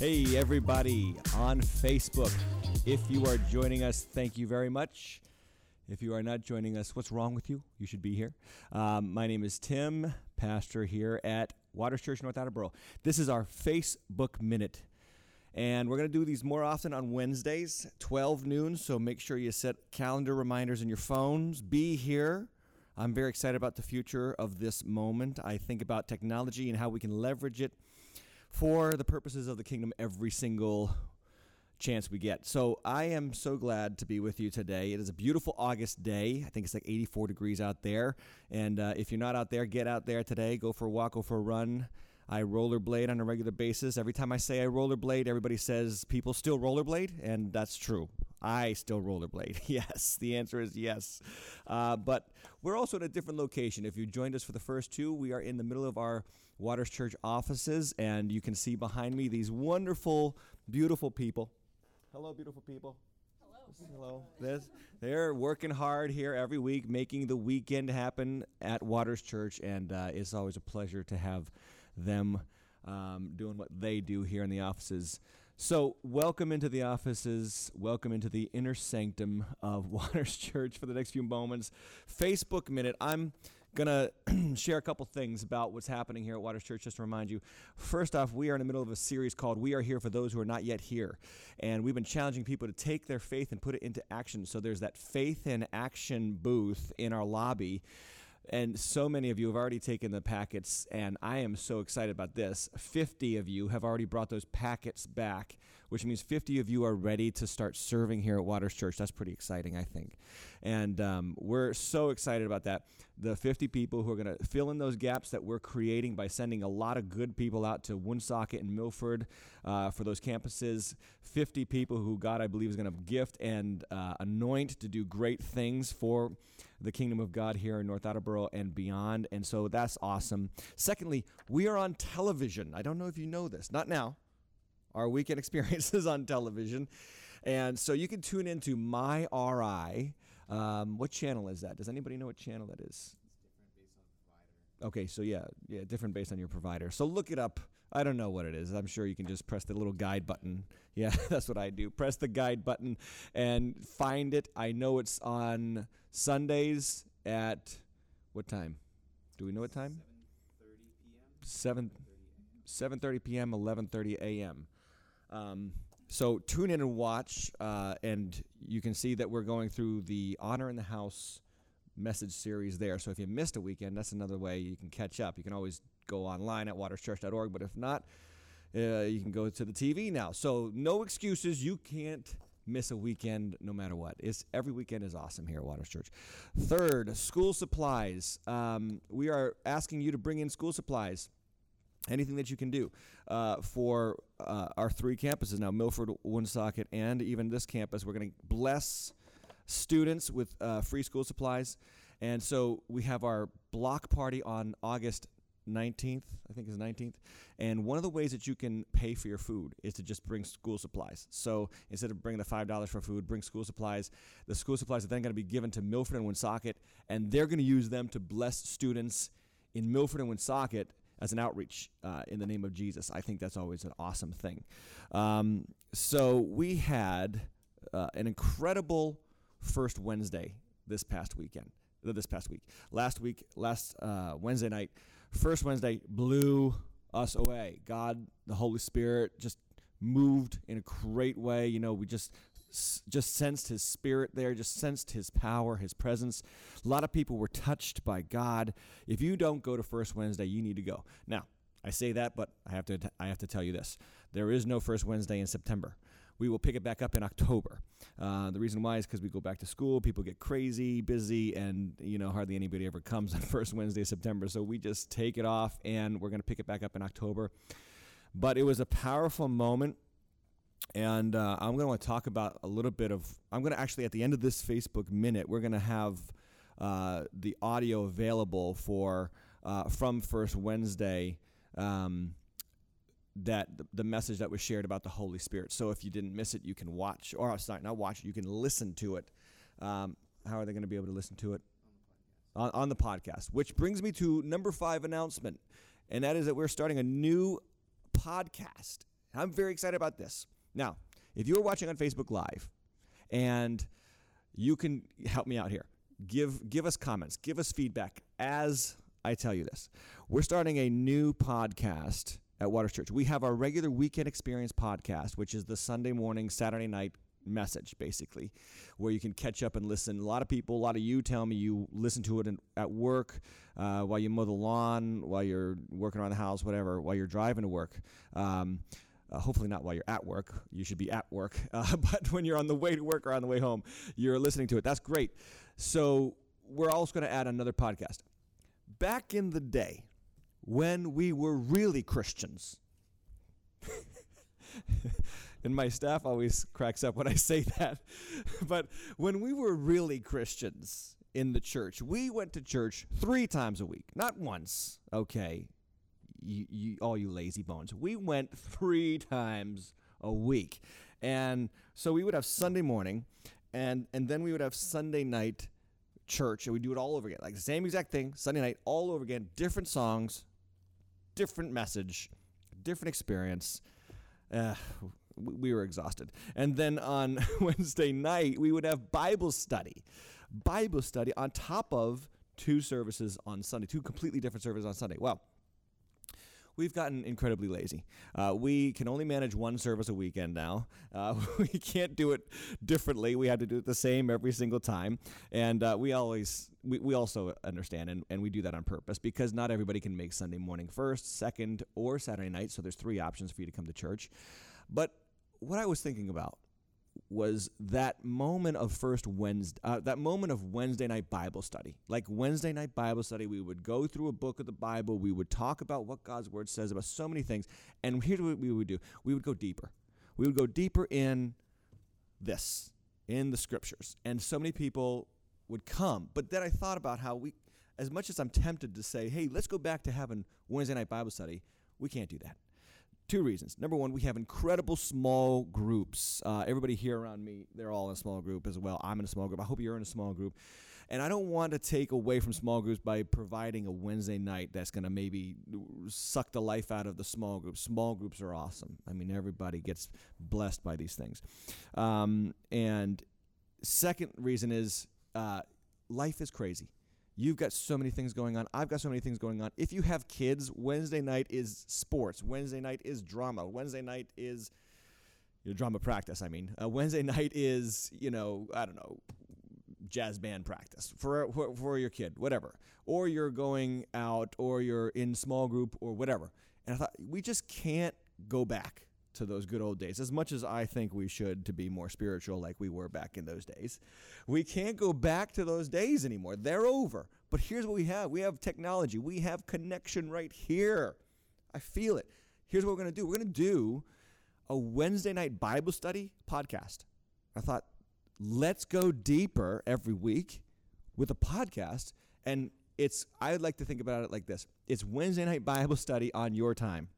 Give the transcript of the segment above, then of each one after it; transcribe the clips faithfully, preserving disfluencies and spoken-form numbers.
Hey everybody on Facebook, if you are joining us, thank you very much. If you are not joining us, what's wrong with you? You should be here. Um, my name is Tim, pastor here at Waters Church North Attleboro. This is our Facebook Minute, and we're going to do these more often on Wednesdays, twelve noon, so make sure you set calendar reminders in your phones. Be here. I'm very excited about the future of this moment. I think about technology and how we can leverage it for the purposes of the kingdom every single chance we get. So I am so glad to be with you today. It is a beautiful August day. I think it's like eighty-four degrees out there. And uh, if you're not out there, get out there today. Go for a walk, go for a run. I rollerblade on a regular basis. Every time I say I rollerblade, everybody says people still rollerblade, and that's true. I still rollerblade. Yes, the answer is yes. Uh, but we're also at a different location. If you joined us for the first two, we are in the middle of our Waters Church offices, and you can see behind me these wonderful, beautiful people. Hello, beautiful people. Hello. Hello. This, they're working hard here every week, making the weekend happen at Waters Church, and uh, it's always a pleasure to have them um, doing what they do here in the offices. So welcome into the offices, welcome into the inner sanctum of Waters Church for the next few moments. Facebook Minute, I'm going to share a couple things about what's happening here at Waters Church, just to remind you. First off, we are in the middle of a series called We Are Here for Those Who Are Not Yet Here. And we've been challenging people to take their faith and put it into action. So there's that faith in action booth in our lobby. And so many of you have already taken the packets, and I am so excited about this. fifty of you have already brought those packets back, which means fifty of you are ready to start serving here at Waters Church. That's pretty exciting, I think. And um, we're so excited about that. The fifty people who are going to fill in those gaps that we're creating by sending a lot of good people out to Woonsocket and Milford uh, for those campuses. fifty people who God, I believe, is going to gift and uh, anoint to do great things for the kingdom of God here in North Attleboro and beyond, and so that's awesome. Secondly, we are on television. I don't know if you know this. Not now. Our weekend experience is on television, and so you can tune into MyRI. Um, what channel is that? Does anybody know what channel that is? It's different based on provider. Okay, so yeah, yeah, different based on your provider. So look it up. I don't know what it is. I'm sure you can just press the little guide button. Yeah, that's what I do. Press the guide button and find it. I know it's on Sundays at... What time? Do we know what time? seven thirty p.m. seven thirty p.m., eleven thirty a.m. Um, so tune in and watch, uh, and you can see that we're going through the Honor in the House message series there. So if you missed a weekend, that's another way you can catch up. You can always go online at waters church dot org, but if not, uh, you can go to the T V now. So no excuses. You can't miss a weekend no matter what. It's every weekend is awesome here at Waters Church. Third, school supplies. Um, we are asking you to bring in school supplies. Anything that you can do uh, for uh, our three campuses now, Milford, Woonsocket, and even this campus. We're going to bless students with uh, free school supplies. And so we have our block party on August nineteenth, I think it's nineteenth, and one of the ways that you can pay for your food is to just bring school supplies. So instead of bringing the five dollars for food, bring school supplies. The school supplies are then going to be given to Milford and Woonsocket, and they're going to use them to bless students in Milford and Woonsocket as an outreach uh, in the name of Jesus. I think that's always an awesome thing. Um, so we had uh, an incredible first Wednesday this past weekend. This past week, last week, last uh, Wednesday night, first Wednesday blew us away. God, the Holy Spirit just moved in a great way. You know, we just just sensed His Spirit there, just sensed His power, His presence. A lot of people were touched by God. If you don't go to First Wednesday, you need to go. Now, I say that, but I have to I have to tell you this: there is no First Wednesday in September. We will pick it back up in October. Uh, the reason why is because we go back to school, people get crazy, busy, and you know hardly anybody ever comes on first Wednesday of September. So we just take it off, and we're going to pick it back up in October. But it was a powerful moment, and uh, I'm going to want to talk about a little bit of, I'm going to actually, at the end of this Facebook Minute, we're going to have uh, the audio available for uh, from First Wednesday um that the message that was shared about the Holy Spirit. So if you didn't miss it, you can watch, or sorry, not watch it, you can listen to it. Um, how are they going to be able to listen to it? On the podcast. On, on the podcast, which brings me to number five announcement, and that is that we're starting a new podcast. I'm very excited about this. Now, if you're watching on Facebook Live, and you can help me out here, give give us comments, give us feedback as I tell you this. We're starting a new podcast at Waters Church. We have our regular Weekend Experience podcast, which is the Sunday morning, Saturday night message, basically, where you can catch up and listen. A lot of people, a lot of you tell me you listen to it in, at work, uh, while you mow the lawn, while you're working around the house, whatever, while you're driving to work. Um, Uh, hopefully not while you're at work. You should be at work. Uh, but when you're on the way to work or on the way home, you're listening to it. That's great. So we're also going to add another podcast. Back in the day when we were really Christians, and my staff always cracks up when I say that, but when we were really Christians in the church, we went to church three times a week, not once, okay? You, you, all you lazy bones. We went three times a week. And so we would have Sunday morning, and, and then we would have Sunday night church, and we'd do it all over again. Like the same exact thing, Sunday night, all over again, different songs, different message, different experience. Uh, we were exhausted. And then on Wednesday night, we would have Bible study. Bible study on top of two services on Sunday, two completely different services on Sunday. Well, we've gotten incredibly lazy. Uh, we can only manage one service a weekend now. Uh, we can't do it differently. We have to do it the same every single time. And uh, we always, we, we also understand, and, and we do that on purpose, because not everybody can make Sunday morning first, second, or Saturday night. So there's three options for you to come to church. But what I was thinking about was that moment of first Wednesday, uh, that moment of Wednesday night Bible study. Like Wednesday night Bible study, we would go through a book of the Bible. We would talk about what God's word says about so many things. And here's what we would do. We would go deeper. We would go deeper in this, in the scriptures. And so many people would come. But then I thought about how we, as much as I'm tempted to say, hey, let's go back to having Wednesday night Bible study, we can't do that. Two reasons. Number one, we have incredible small groups. Uh, everybody here around me, they're all in a small group as well. I'm in a small group. I hope you're in a small group. And I don't want to take away from small groups by providing a Wednesday night that's going to maybe suck the life out of the small groups. Small groups are awesome. I mean, everybody gets blessed by these things. Um, and second reason is uh, life is crazy. You've got so many things going on. I've got so many things going on. If you have kids, Wednesday night is sports. Wednesday night is drama. Wednesday night is your drama practice, I mean. Uh, Wednesday night is, you know, I don't know, jazz band practice for, for for your kid, whatever. Or you're going out, or you're in small group, or whatever. And I thought, we just can't go back to those good old days, as much as I think we should, to be more spiritual like we were back in those days. We can't go back to those days anymore. They're over. But here's what we have. We have technology. We have connection right here. I feel it. Here's what we're going to do. We're going to do a Wednesday night Bible study podcast. I thought, let's go deeper every week with a podcast. And it's, I would like to think about it like this. It's Wednesday night Bible study on your time.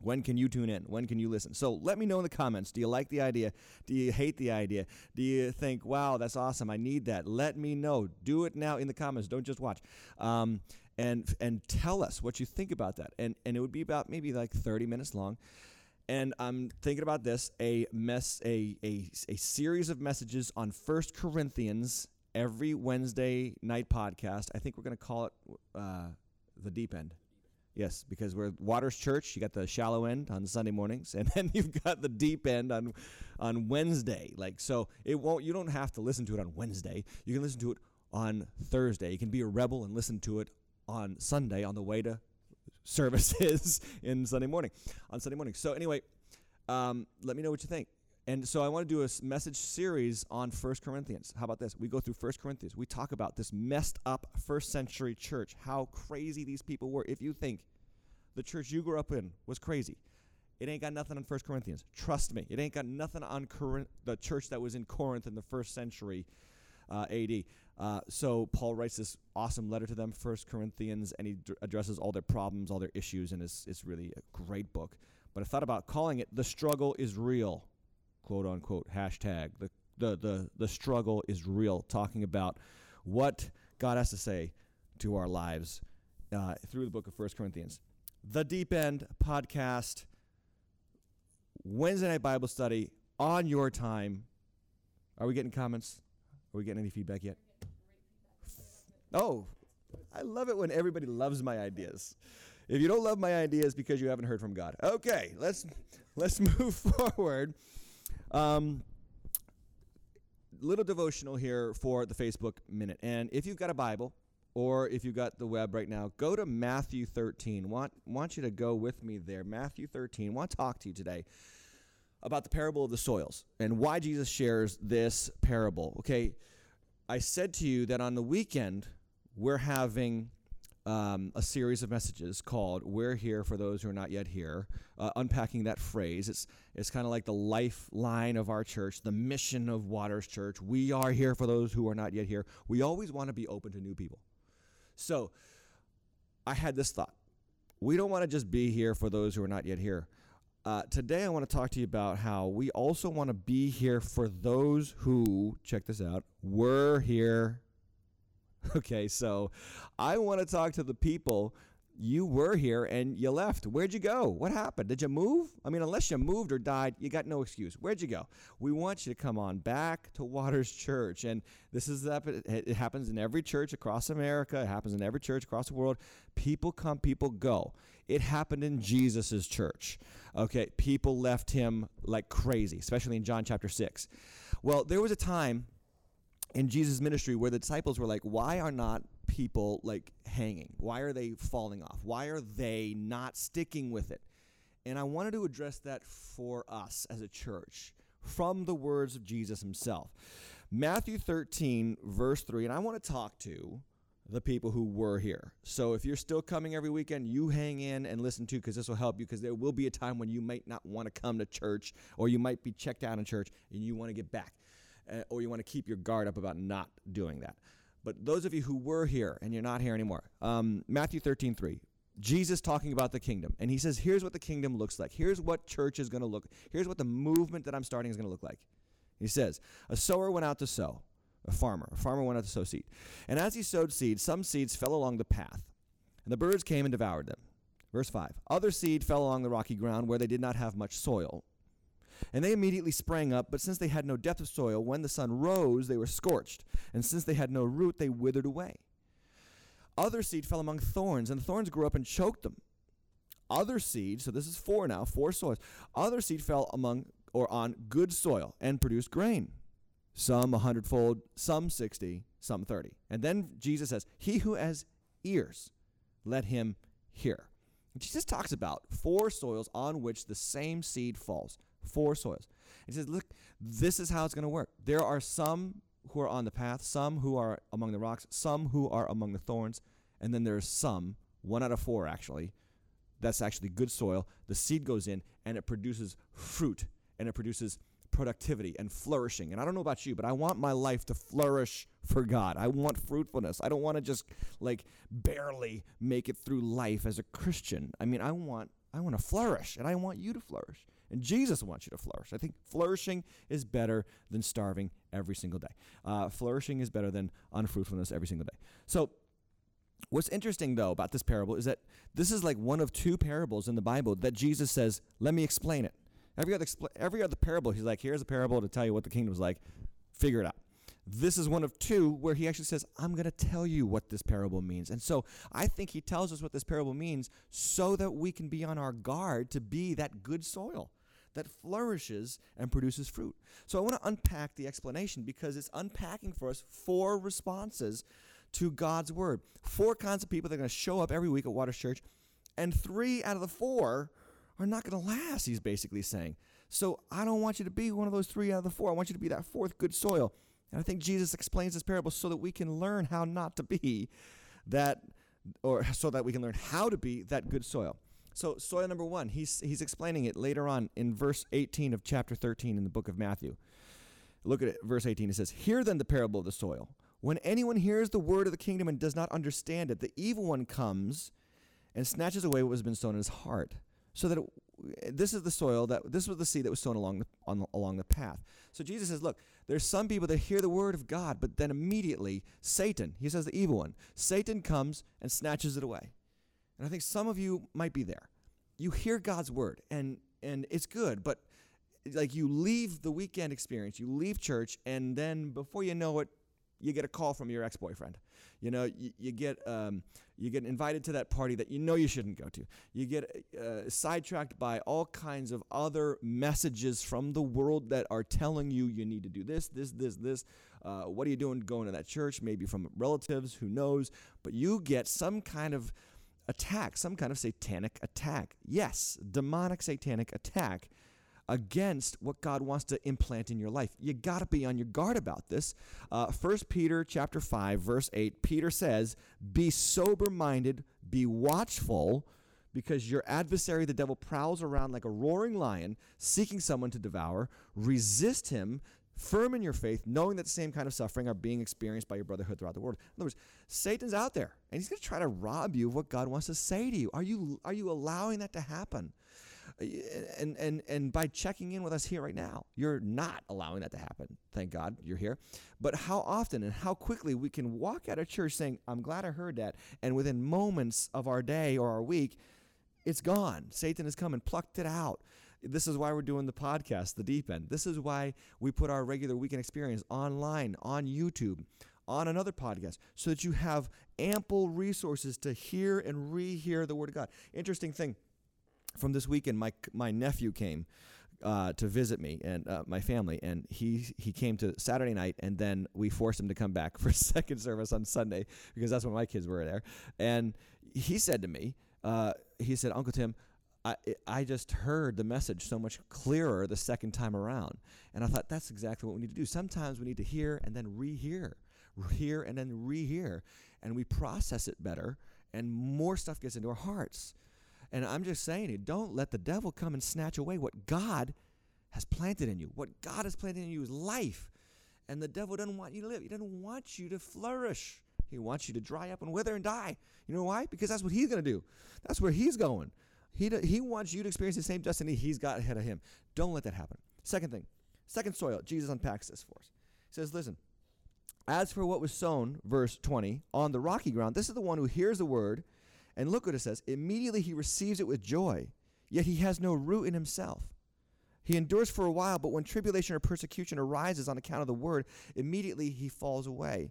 When can you tune in? When can you listen? So let me know in the comments. Do you like the idea? Do you hate the idea? Do you think, wow, that's awesome, I need that? Let me know. Do it now in the comments. Don't just watch. Um, and and tell us what you think about that. And and it would be about maybe like thirty minutes long. And I'm thinking about this, a mess, a a, a series of messages on First Corinthians every Wednesday night podcast. I think we're going to call it uh, The Deep End. Yes, because we're Waters Church. You got the shallow end on Sunday mornings, and then you've got the deep end on on Wednesday. Like so, it won't. You don't have to listen to it on Wednesday. You can listen to it on Thursday. You can be a rebel and listen to it on Sunday on the way to services in Sunday morning, on Sunday morning. So anyway, um, let me know what you think. And so I want to do a message series on First Corinthians. How about this? We go through First Corinthians. We talk about this messed up first century church, how crazy these people were. If you think the church you grew up in was crazy, it ain't got nothing on First Corinthians. Trust me. It ain't got nothing on Corinth, the church that was in Corinth in the first century uh, A D. Uh, so Paul writes this awesome letter to them, First Corinthians, and he d- addresses all their problems, all their issues, and it's, it's really a great book. But I thought about calling it The Struggle is Real. Quote unquote, hashtag, the, the the the struggle is real, talking about what God has to say to our lives uh, through the book of First Corinthians. The Deep End podcast. Wednesday night Bible study on your time. Are we getting comments? Are we getting any feedback yet? Oh, I love it when everybody loves my ideas. If you don't love my ideas, because you haven't heard from God. Okay, let's let's move forward. Um, little devotional here for the Facebook Minute. And if you've got a Bible, or if you've got the web right now, go to Matthew thirteen. Want want you to go with me there. Matthew thirteen. Want to talk to you today about the parable of the soils and why Jesus shares this parable. Okay, I said to you that on the weekend we're having um, a series of messages called "We're Here for Those Who Are Not Yet Here," uh, unpacking that phrase. It's it's kind of like the lifeline of our church, the mission of Waters Church. We are here for those who are not yet here. We always want to be open to new people. So I had this thought. We don't want to just be here for those who are not yet here. Uh, today I want to talk to you about how we also want to be here for those who, check this out, were here. Okay, so I want to talk to the people. You were here and you left. Where'd you go? What happened? Did you move? I mean, unless you moved or died, you got no excuse. Where'd you go? We want you to come on back to Waters Church. And this is it happens in every church across America. It happens in every church across the world. People come, people go. It happened in Jesus's church. Okay, people left him like crazy, especially in John chapter six. Well, there was a time in Jesus' ministry where the disciples were like, why are not people like hanging? Why are they falling off? Why are they not sticking with it? And I wanted to address that for us as a church from the words of Jesus himself. Matthew thirteen, verse three, and I want to talk to the people who were here. So if you're still coming every weekend, you hang in and listen to, because this will help you, because there will be a time when you might not want to come to church, or you might be checked out in church and you want to get back, uh, or you want to keep your guard up about not doing that. But those of you who were here and you're not here anymore, um, Matthew thirteen, three, Jesus talking about the kingdom. And he says, here's what the kingdom looks like. Here's what church is going to look. Here's what the movement that I'm starting is going to look like. He says, a sower went out to sow. A farmer. A farmer went out to sow seed. And as he sowed seed, some seeds fell along the path, and the birds came and devoured them. Verse five. Other seed fell along the rocky ground where they did not have much soil. And they immediately sprang up, but since they had no depth of soil, when the sun rose, they were scorched. And since they had no root, they withered away. Other seed fell among thorns, and the thorns grew up and choked them. Other seed, so this is four now, four soils. Other seed fell among or on good soil and produced grain. Some a hundredfold, some sixty, some thirty. And then Jesus says, he who has ears, let him hear. Jesus talks about four soils on which the same seed falls. Four soils. He says, look, this is how it's going to work. There are some who are on the path, some who are among the rocks, some who are among the thorns, and then there's some, one out of four actually, that's actually good soil. The seed goes in, and it produces fruit, and it produces productivity and flourishing. And I don't know about you, but I want my life to flourish for God. I want fruitfulness. I don't want to just like barely make it through life as a Christian. I mean, I want I want to flourish, and I want you to flourish. And Jesus wants you to flourish. I think flourishing is better than starving every single day. Uh, flourishing is better than unfruitfulness every single day. So what's interesting, though, about this parable is that this is like one of two parables in the Bible that Jesus says, let me explain it. Every other, expl- every other parable, he's like, here's a parable to tell you what the kingdom's like. Figure it out. This is one of two where he actually says, I'm going to tell you what this parable means. And so I think he tells us what this parable means so that we can be on our guard to be that good soil that flourishes and produces fruit. So I want to unpack the explanation, because it's unpacking for us four responses to God's word. Four kinds of people that are going to show up every week at Waters Church, and three out of the four are not going to last, he's basically saying. So I don't want you to be one of those three out of the four. I want you to be that fourth good soil. And I think Jesus explains this parable so that we can learn how not to be that, or so that we can learn how to be that good soil. So soil number one, he's he's explaining it later on in verse eighteen of chapter thirteen in the book of Matthew. Look at it, verse eighteen. It says, hear then the parable of the soil. When anyone hears the word of the kingdom and does not understand it, the evil one comes and snatches away what has been sown in his heart. So that it, this is the soil, that this was the seed that was sown along the, on, along the path. So Jesus says, look, there's some people that hear the word of God, but then immediately Satan, he says the evil one, Satan comes and snatches it away. And I think some of you might be there. You hear God's word, and and it's good, but like you leave the weekend experience, you leave church, and then before you know it, you get a call from your ex-boyfriend. You know, you, you get um, you get invited to that party that you know you shouldn't go to. You get uh, sidetracked by all kinds of other messages from the world that are telling you you need to do this, this, this, this. Uh, what are you doing going to that church? Maybe from relatives, who knows? But you get some kind of attack, some kind of satanic attack. Yes, demonic satanic attack against what God wants to implant in your life. You got to be on your guard about this. Uh, First Peter chapter five, verse eight, Peter says, be sober-minded, be watchful, because your adversary, the devil, prowls around like a roaring lion, seeking someone to devour. Resist him, firm in your faith, knowing that the same kind of suffering are being experienced by your brotherhood throughout the world. In other words, Satan's out there, and he's going to try to rob you of what God wants to say to you. Are you are you allowing that to happen? And and and by checking in with us here right now, you're not allowing that to happen. Thank God you're here. But how often and how quickly we can walk out of church saying, I'm glad I heard that, and within moments of our day or our week, it's gone. Satan has come and plucked it out. This is why we're doing the podcast, The Deep End. This is why we put our regular weekend experience online, on YouTube, on another podcast, so that you have ample resources to hear and rehear the Word of God. Interesting thing. From this weekend, my my nephew came uh, to visit me and uh, my family, and he he came to Saturday night, and then we forced him to come back for second service on Sunday because that's when my kids were there. And he said to me, uh, he said, Uncle Tim, I I just heard the message so much clearer the second time around. And I thought, that's exactly what we need to do. Sometimes we need to hear and then rehear, hear and then rehear, and we process it better, and more stuff gets into our hearts. And I'm just saying it, don't let the devil come and snatch away what God has planted in you. What God has planted in you is life. And the devil doesn't want you to live. He doesn't want you to flourish. He wants you to dry up and wither and die. You know why? Because that's what he's going to do. That's where he's going. He do, he wants you to experience the same destiny he's got ahead of him. Don't let that happen. Second thing, second soil, Jesus unpacks this for us. He says, listen, as for what was sown, verse twenty, on the rocky ground, this is the one who hears the word. And look what it says. Immediately he receives it with joy, yet he has no root in himself. He endures for a while, but when tribulation or persecution arises on account of the word, immediately he falls away.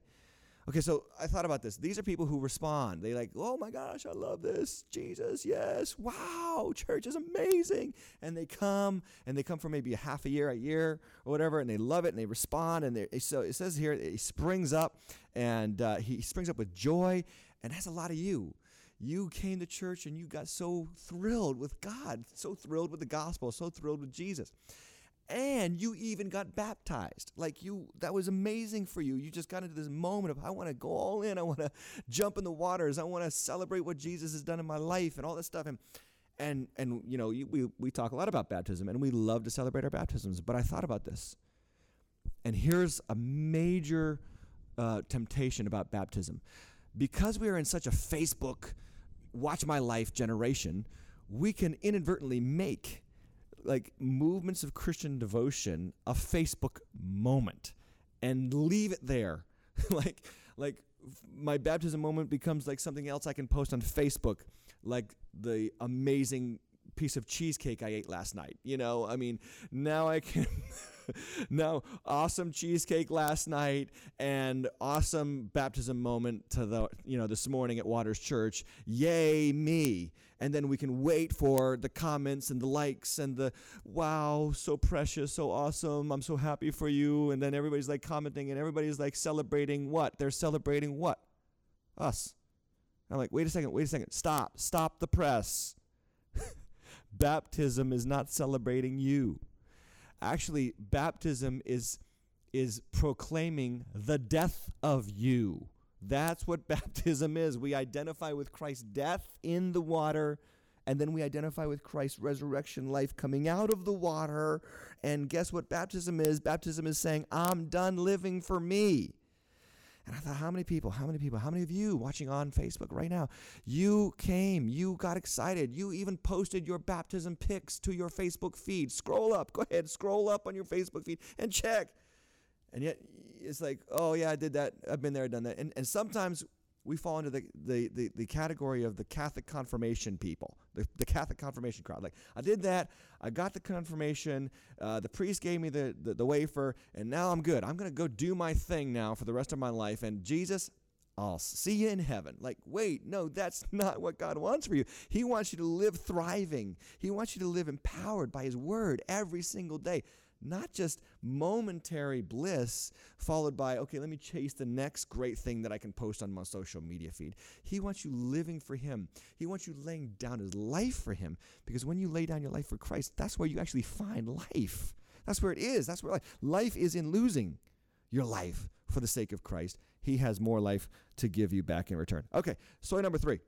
Okay, so I thought about this. These are people who respond. They like, oh my gosh, I love this. Jesus, yes. Wow, church is amazing. And they come, and they come for maybe a half a year, a year, or whatever, and they love it, and they respond. And they, so it says here, he springs up, and uh, he springs up with joy, and that's a lot of you. You came to church and you got so thrilled with God, so thrilled with the gospel, so thrilled with Jesus. And you even got baptized. Like you, that was amazing for you. You just got into this moment of, I want to go all in. I want to jump in the waters. I want to celebrate what Jesus has done in my life and all this stuff. And, and, and you know, you, we, we talk a lot about baptism and we love to celebrate our baptisms. But I thought about this. And here's a major uh, temptation about baptism. Because we are in such a Facebook, watch my life generation, we can inadvertently make like movements of Christian devotion a Facebook moment and leave it there. like like my baptism moment becomes like something else I can post on Facebook, like the amazing piece of cheesecake I ate last night. You know, I mean, now I can... Now, awesome cheesecake last night and awesome baptism moment to the, you know, this morning at Waters Church. Yay, me. And then we can wait for the comments and the likes and the, wow, so precious, so awesome. I'm so happy for you. And then everybody's like commenting and everybody's like celebrating what? They're celebrating what? Us. And I'm like, wait a second, wait a second. Stop. Stop the press. Baptism is not celebrating you. Actually, baptism is is proclaiming the death of you. That's what baptism is. We identify with Christ's death in the water, and then we identify with Christ's resurrection life coming out of the water. And guess what baptism is? Baptism is saying, I'm done living for me. And I thought, how many people, how many people, how many of you watching on Facebook right now, you came, you got excited, you even posted your baptism pics to your Facebook feed. Scroll up, go ahead, scroll up on your Facebook feed and check. And yet it's like, oh yeah, I did that. I've been there, done that. And, and sometimes we fall into the, the, the, the category of the Catholic confirmation people, the, the Catholic confirmation crowd. Like, I did that, I got the confirmation, uh, the priest gave me the, the, the wafer, and now I'm good. I'm going to go do my thing now for the rest of my life, and Jesus, I'll see you in heaven. Like, wait, no, that's not what God wants for you. He wants you to live thriving. He wants you to live empowered by His Word every single day. Not just momentary bliss followed by, okay, let me chase the next great thing that I can post on my social media feed. He wants you living for Him. He wants you laying down His life for Him, because when you lay down your life for Christ, that's where you actually find life. That's where it is. That's where life, life is in losing your life for the sake of Christ. He has more life to give you back in return. Okay, story number three.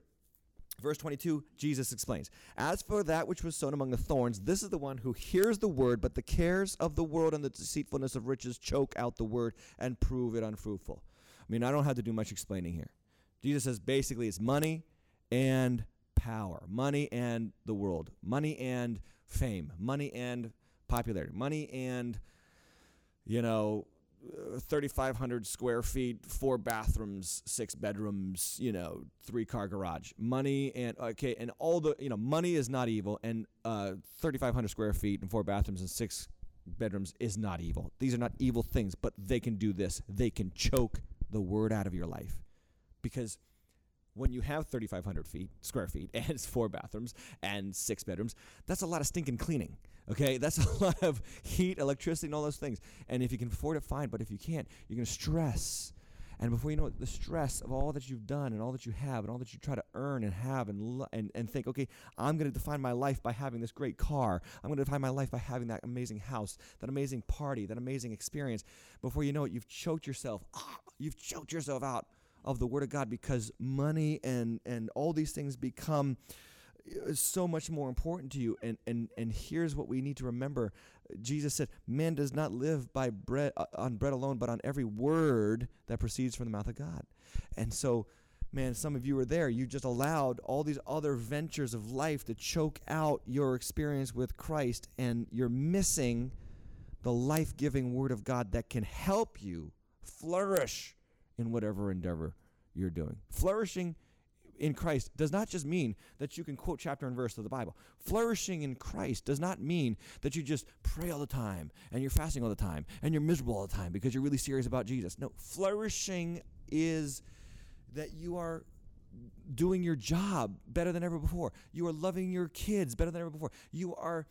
Verse twenty-two, Jesus explains, as for that which was sown among the thorns, this is the one who hears the word, but the cares of the world and the deceitfulness of riches choke out the word and prove it unfruitful. I mean, I don't have to do much explaining here. Jesus says basically it's money and power, money and the world, money and fame, money and popularity, money and, you know, thirty-five hundred square feet, four bathrooms, six bedrooms, you know, three car garage, money and okay. And all the, you know, money is not evil. And uh, thirty-five hundred square feet and four bathrooms and six bedrooms is not evil. These are not evil things, but they can do this. They can choke the word out of your life, because when you have thirty-five hundred feet, square feet, and it's four bathrooms and six bedrooms, that's a lot of stinking cleaning, okay? That's a lot of heat, electricity, and all those things. And if you can afford it, fine, but if you can't, you're going to stress. And before you know it, the stress of all that you've done and all that you have and all that you try to earn and have and and, and think, okay, I'm going to define my life by having this great car. I'm going to define my life by having that amazing house, that amazing party, that amazing experience. Before you know it, you've choked yourself. Ah, you've choked yourself out of the Word of God, because money and and all these things become so much more important to you. And and and here's what we need to remember. Jesus said, man does not live by bread on bread alone, but on every word that proceeds from the mouth of God. And so, man, some of you are there. You just allowed all these other ventures of life to choke out your experience with Christ, and you're missing the life-giving Word of God that can help you flourish in whatever endeavor you're doing. Flourishing in Christ does not just mean that you can quote chapter and verse of the Bible. Flourishing in Christ does not mean that you just pray all the time and you're fasting all the time and you're miserable all the time because you're really serious about Jesus. No, flourishing is that you are doing your job better than ever before. You are loving your kids better than ever before. You are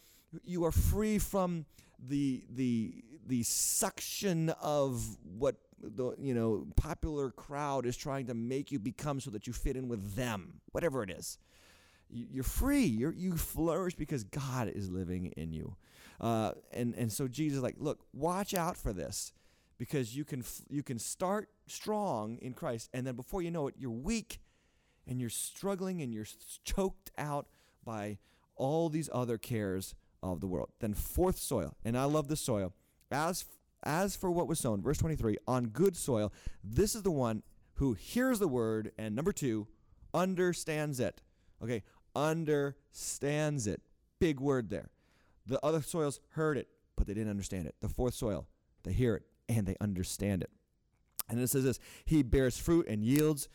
you are free from the the the suction of what the you know popular crowd is trying to make you become so that you fit in with them, whatever it is. You're free. You you flourish because God is living in you. Uh, and and so Jesus is like, look, watch out for this, because you can you can start strong in Christ, and then before you know it, you're weak. And you're struggling and you're choked out by all these other cares of the world. Then fourth soil, and I love the soil. As, as for what was sown, verse twenty-three, on good soil, this is the one who hears the word, and number two, understands it. Okay, understands it. Big word there. The other soils heard it, but they didn't understand it. The fourth soil, they hear it and they understand it. And it says this, he bears fruit and yields.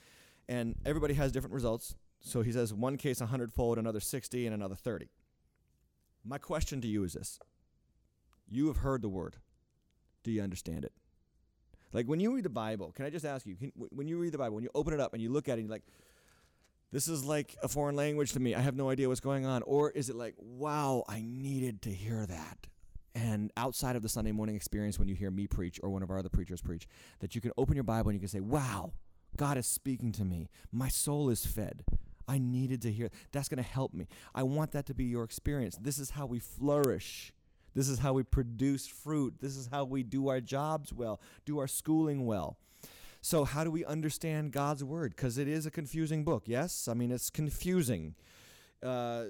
And everybody has different results. So he says one case a hundredfold, another sixty, and another thirty. My question to you is this. You have heard the word. Do you understand it? Like when you read the Bible, can I just ask you, can, when you read the Bible, when you open it up and you look at it and you're like, this is like a foreign language to me. I have no idea what's going on. Or is it like, wow, I needed to hear that? And outside of the Sunday morning experience when you hear me preach or one of our other preachers preach, that you can open your Bible and you can say, wow, God is speaking to me. My soul is fed. I needed to hear. That's going to help me. I want that to be your experience. This is how we flourish. This is how we produce fruit. This is how we do our jobs well, do our schooling well. So how do we understand God's word? Because it is a confusing book, yes? I mean, it's confusing. Uh,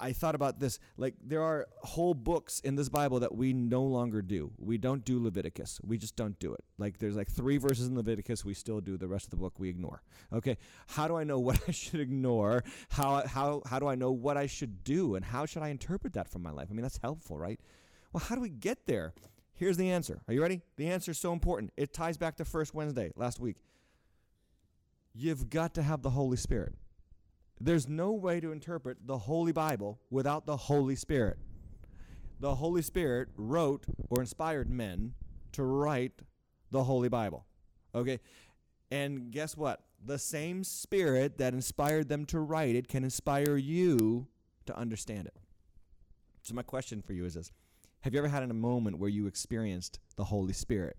I thought about this. Like, there are whole books in this Bible that we no longer do. We don't do Leviticus. We just don't do it. Like, there's like three verses in Leviticus we still do. The rest of the book we ignore. Okay, how do I know what I should ignore? How how how do I know what I should do? And how should I interpret that from my life? I mean, that's helpful, right? Well, how do we get there? Here's the answer. Are you ready? The answer is so important. It ties back to First Wednesday last week. you've got to have the Holy Spirit. There's no way to interpret the Holy Bible without the Holy Spirit. The Holy Spirit wrote or inspired men to write the Holy Bible. Okay? And guess what? The same Spirit that inspired them to write it can inspire you to understand it. So my question for you is this. Have you ever had a moment where you experienced the Holy Spirit?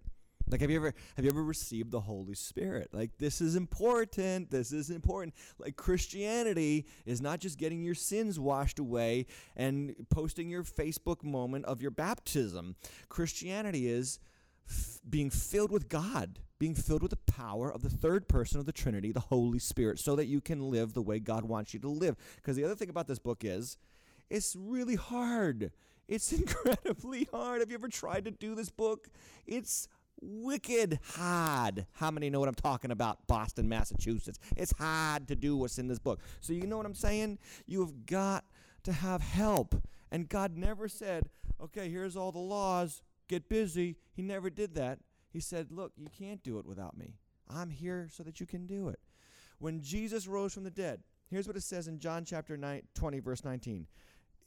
Like, have you ever have you ever received the Holy Spirit? Like, this is important. This is important. Like, Christianity is not just getting your sins washed away and posting your Facebook moment of your baptism. Christianity is f- being filled with God, being filled with the power of the third person of the Trinity, the Holy Spirit, so that you can live the way God wants you to live. Because the other thing about this book is it's really hard. It's incredibly hard. Have you ever tried to do this book? It's wicked hard. How many know what I'm talking about? Boston, Massachusetts. It's hard to do what's in this book. So you know what I'm saying? You have got to have help. And God never said, okay, here's all the laws. Get busy. He never did that. He said, look, you can't do it without me. I'm here so that you can do it. When Jesus rose from the dead, here's what it says in John chapter nine, twenty, verse nineteen.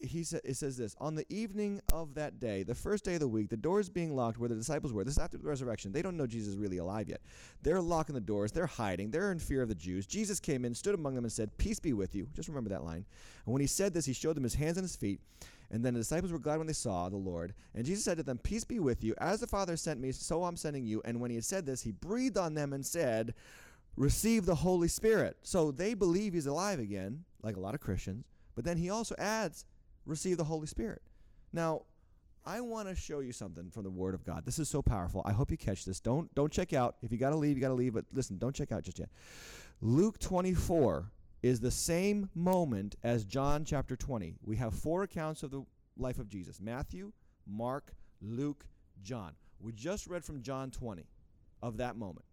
He sa- it says this, on the evening of that day, the first day of the week, the doors being locked where the disciples were. This is after the resurrection. They don't know Jesus is really alive yet. They're locking the doors. They're hiding. They're in fear of the Jews. Jesus came in, stood among them, and said, peace be with you. Just remember that line. And when he said this, he showed them his hands and his feet. And then the disciples were glad when they saw the Lord. And Jesus said to them, peace be with you. As the Father sent me, so I'm sending you. And when he had said this, he breathed on them and said, receive the Holy Spirit. So they believe he's alive again, like a lot of Christians. But then he also adds, receive the Holy Spirit. Now, I want to show you something from the Word of God. This is so powerful. I hope you catch this. Don't don't check out. If you got to leave, you got to leave. But listen, don't check out just yet. Luke twenty-four is the same moment as John chapter twenty. We have four accounts of the life of Jesus. Matthew, Mark, Luke, John. We just read from John twenty of that moment.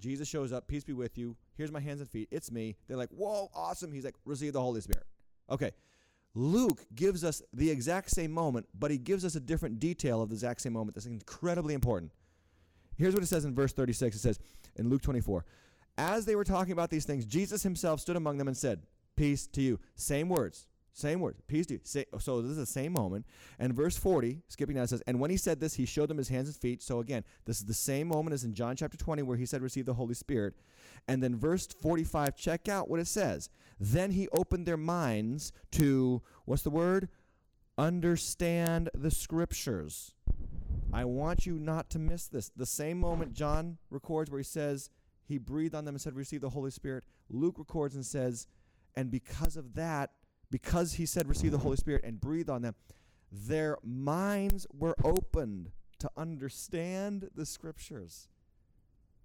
Jesus shows up. Peace be with you. Here's my hands and feet. It's me. They're like, whoa, awesome. He's like, receive the Holy Spirit. Okay. Luke gives us the exact same moment, but he gives us a different detail of the exact same moment. That's incredibly important. Here's what it says in verse thirty-six. It says in Luke twenty-four, as they were talking about these things, Jesus himself stood among them and said, peace to you. Same words. Same words. Peace to you. So this is the same moment. And verse forty, skipping down, it says, and when he said this, he showed them his hands and feet. So again, this is the same moment as in John chapter twenty where he said, receive the Holy Spirit. And then verse forty-five, check out what it says. Then he opened their minds to, what's the word? Understand the scriptures. I want you not to miss this. The same moment John records where he says, he breathed on them and said, receive the Holy Spirit. Luke records and says, and because of that, because he said, receive the Holy Spirit and breathe on them, their minds were opened to understand the scriptures.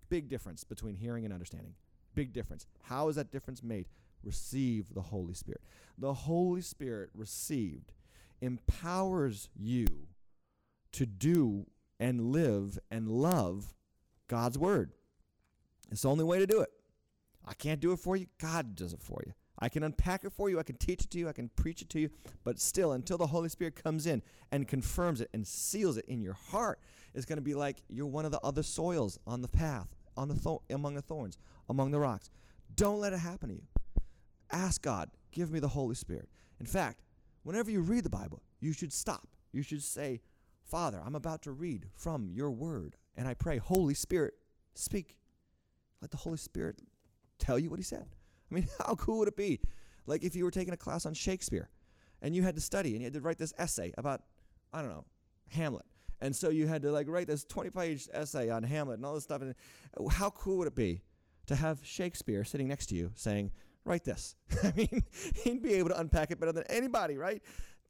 Big difference between hearing and understanding. Big difference. How is that difference made? Receive the Holy Spirit. The Holy Spirit received empowers you to do and live and love God's word. It's the only way to do it. I can't do it for you. God does it for you. I can unpack it for you. I can teach it to you. I can preach it to you. But still, until the Holy Spirit comes in and confirms it and seals it in your heart, it's going to be like you're one of the other soils on the path, on the thorn, among the thorns, among the rocks. Don't let it happen to you. Ask God, give me the Holy Spirit. In fact, whenever you read the Bible, you should stop. You should say, Father, I'm about to read from your word, and I pray, Holy Spirit, speak. Let the Holy Spirit tell you what he said. I mean, how cool would it be? Like if you were taking a class on Shakespeare and you had to study and you had to write this essay about, I don't know, Hamlet. And so you had to like write this twenty-page essay on Hamlet and all this stuff. And how cool would it be to have Shakespeare sitting next to you saying, write this? I mean, he'd be able to unpack it better than anybody, right?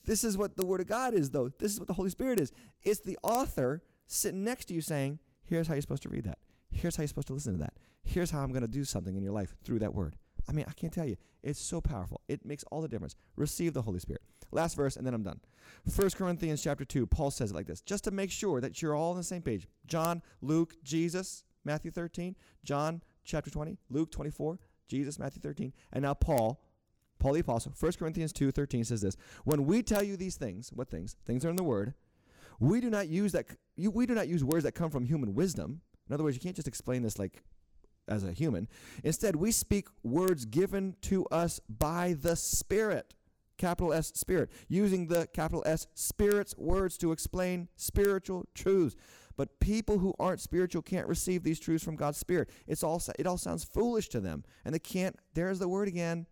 This is what the Word of God is, though. This is what the Holy Spirit is. It's the author sitting next to you saying, here's how you're supposed to read that. Here's how you're supposed to listen to that. Here's how I'm going to do something in your life through that word. I mean, I can't tell you. It's so powerful. It makes all the difference. Receive the Holy Spirit. Last verse, and then I'm done. First Corinthians chapter two, Paul says it like this, just to make sure that you're all on the same page. John, Luke, Jesus, Matthew thirteen, John chapter twenty, Luke twenty-four, Jesus, Matthew thirteen, and now Paul, Paul the Apostle, First Corinthians two, thirteen says this, when we tell you these things, what things? Things are in the Word. We do not use that. We do not use words that come from human wisdom. In other words, you can't just explain this like as a human. Instead, we speak words given to us by the Spirit, capital S Spirit, using the capital S Spirit's words to explain spiritual truths. But people who aren't spiritual can't receive these truths from God's Spirit. It's all it all sounds foolish to them, and they can't. There's the word again.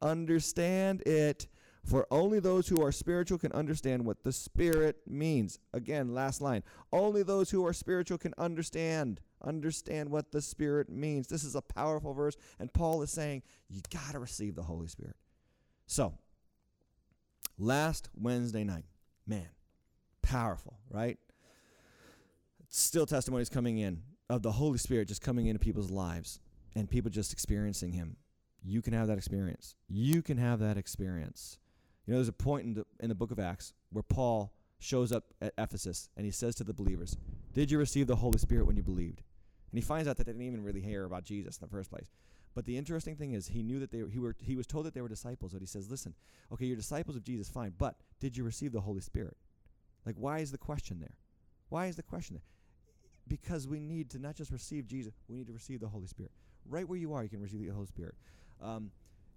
Understand it. For only those who are spiritual can understand what the Spirit means. Again, last line. Only those who are spiritual can understand. Understand what the Spirit means. This is a powerful verse, and Paul is saying, you got to receive the Holy Spirit. So, last Wednesday night, man, powerful, right? Still testimonies coming in of the Holy Spirit just coming into people's lives and people just experiencing Him. You can have that experience. You can have that experience. You know, there's a point in the, in the book of Acts where Paul shows up at Ephesus and he says to the believers, did you receive the Holy Spirit when you believed? And he finds out that they didn't even really hear about Jesus in the first place. But the interesting thing is he knew that they were, he were, he was told that they were disciples, but he says, listen, okay, you're disciples of Jesus, fine, but did you receive the Holy Spirit? Like, why is the question there? Why is the question there? Because we need to not just receive Jesus, we need to receive the Holy Spirit. Right where you are, you can receive the Holy Spirit. Um,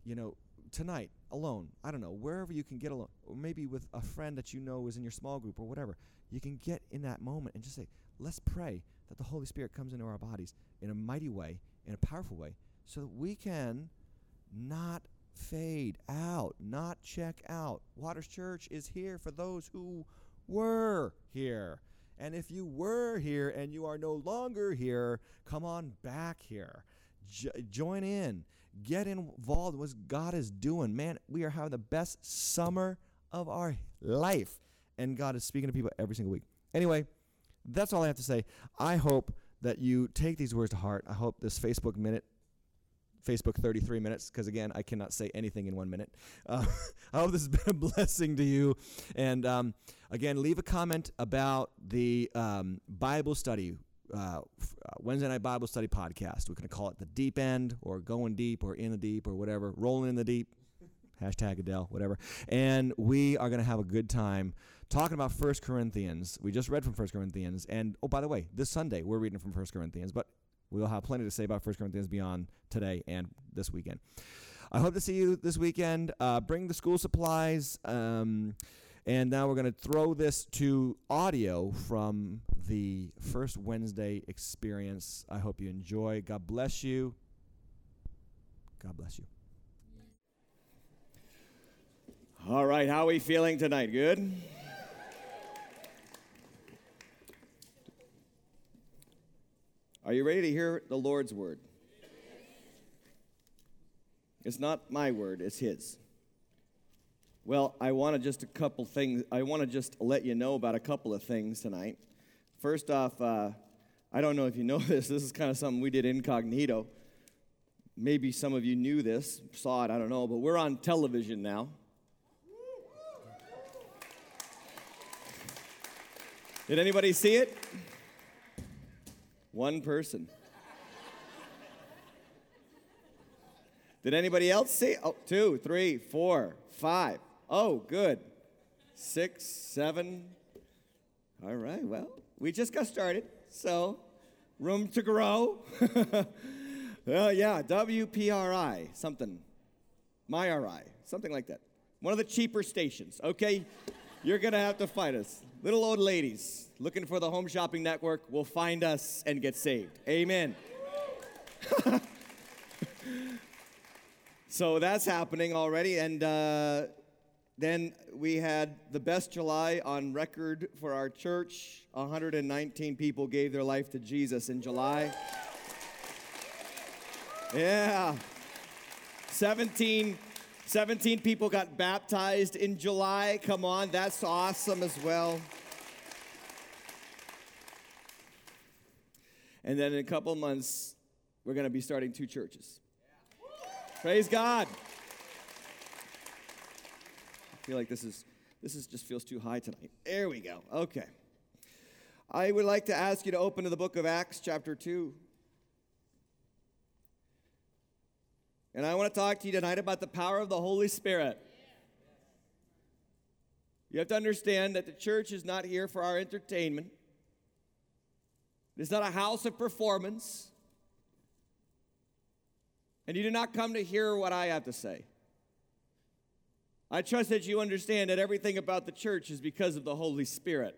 you know, tonight, alone, I don't know, wherever you can get alone, or maybe with a friend that you know is in your small group or whatever, you can get in that moment and just say, let's pray that the Holy Spirit comes into our bodies in a mighty way, in a powerful way, so that we can not fade out, not check out. Waters Church is here for those who were here. And if you were here and you are no longer here, come on back here. Jo- join in. Get involved in what God is doing. Man, we are having the best summer of our life. And God is speaking to people every single week. Anyway, that's all I have to say. I hope that you take these words to heart. I hope this Facebook minute, Facebook thirty-three minutes, because again, I cannot say anything in one minute. Uh, I hope this has been a blessing to you. And um, again, leave a comment about the um, Bible study, uh, Wednesday Night Bible Study podcast. We're going to call it The Deep End, or Going Deep, or In the Deep, or whatever. Rolling in the Deep, hashtag Adele, whatever. And we are going to have a good time talking about First Corinthians. We just read from First Corinthians. And, oh, by the way, this Sunday, we're reading from First Corinthians, but we'll have plenty to say about First Corinthians beyond today and this weekend. I hope to see you this weekend. Uh, bring the school supplies. Um, and now we're going to throw this to audio from the First Wednesday experience. I hope you enjoy. God bless you. God bless you. All right. How are we feeling tonight? Good? Are you ready to hear the Lord's word? It's not my word, it's His. Well, I want to just a couple things. I want to just let you know about a couple of things tonight. First off, uh, I don't know if you know this. This is kind of something we did incognito. Maybe some of you knew this, saw it, I don't know, but we're on television now. Did anybody see it? One person. Did anybody else see? Oh, two, three, four, five. Oh, good. Six, seven. All right, well, we just got started, so room to grow. Well, yeah, W P R I, something. MyRI, something like that. One of the cheaper stations, okay? You're going to have to fight us. Little old ladies. Looking for the Home Shopping Network, will find us and get saved. Amen. So that's happening already. And uh, then we had the best July on record for our church. one hundred nineteen people gave their life to Jesus in July. Yeah. seventeen, seventeen people got baptized in July. Come on, that's awesome as well. And then in a couple of months, we're going to be starting two churches. Yeah. Praise God. I feel like this is this is just feels too high tonight. There we go. Okay. I would like to ask you to open to the book of Acts, chapter two. And I want to talk to you tonight about the power of the Holy Spirit. You have to understand that the church is not here for our entertainment. It's not a house of performance. and you did not come to hear what I have to say. I trust that you understand that everything about the church is because of the Holy Spirit.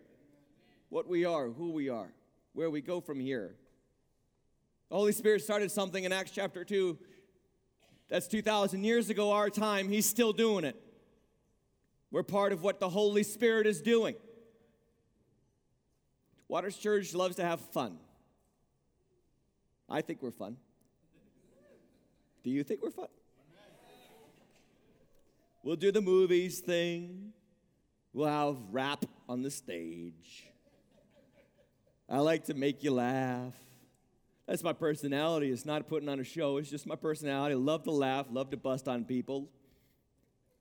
What we are, who we are, where we go from here. The Holy Spirit started something in Acts chapter two. That's two thousand years ago, our time. He's still doing it. We're part of what the Holy Spirit is doing. Waters Church loves to have fun. I think we're fun. Do you think we're fun? We'll do the movies thing. We'll have rap on the stage. I like to make you laugh. That's my personality. It's not putting on a show. It's just my personality. I love to laugh, love to bust on people.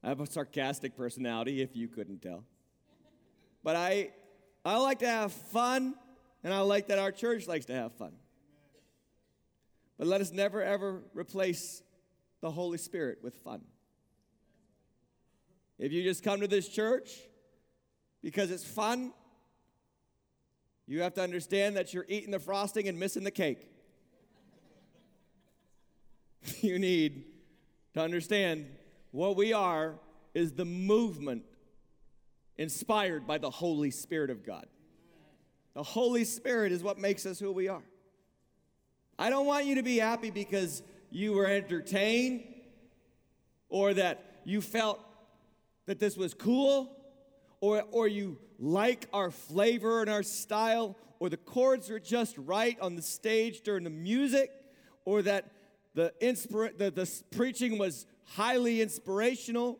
I have a sarcastic personality, if you couldn't tell. But I, I like to have fun, and I like that our church likes to have fun. But let us never, ever replace the Holy Spirit with fun. If you just come to this church because it's fun, you have to understand that you're eating the frosting and missing the cake. You need to understand what we are is the movement inspired by the Holy Spirit of God. The Holy Spirit is what makes us who we are. I don't want you to be happy because you were entertained or that you felt that this was cool, or or you like our flavor and our style, or the chords were just right on the stage during the music, or that the, inspira- the, the preaching was highly inspirational,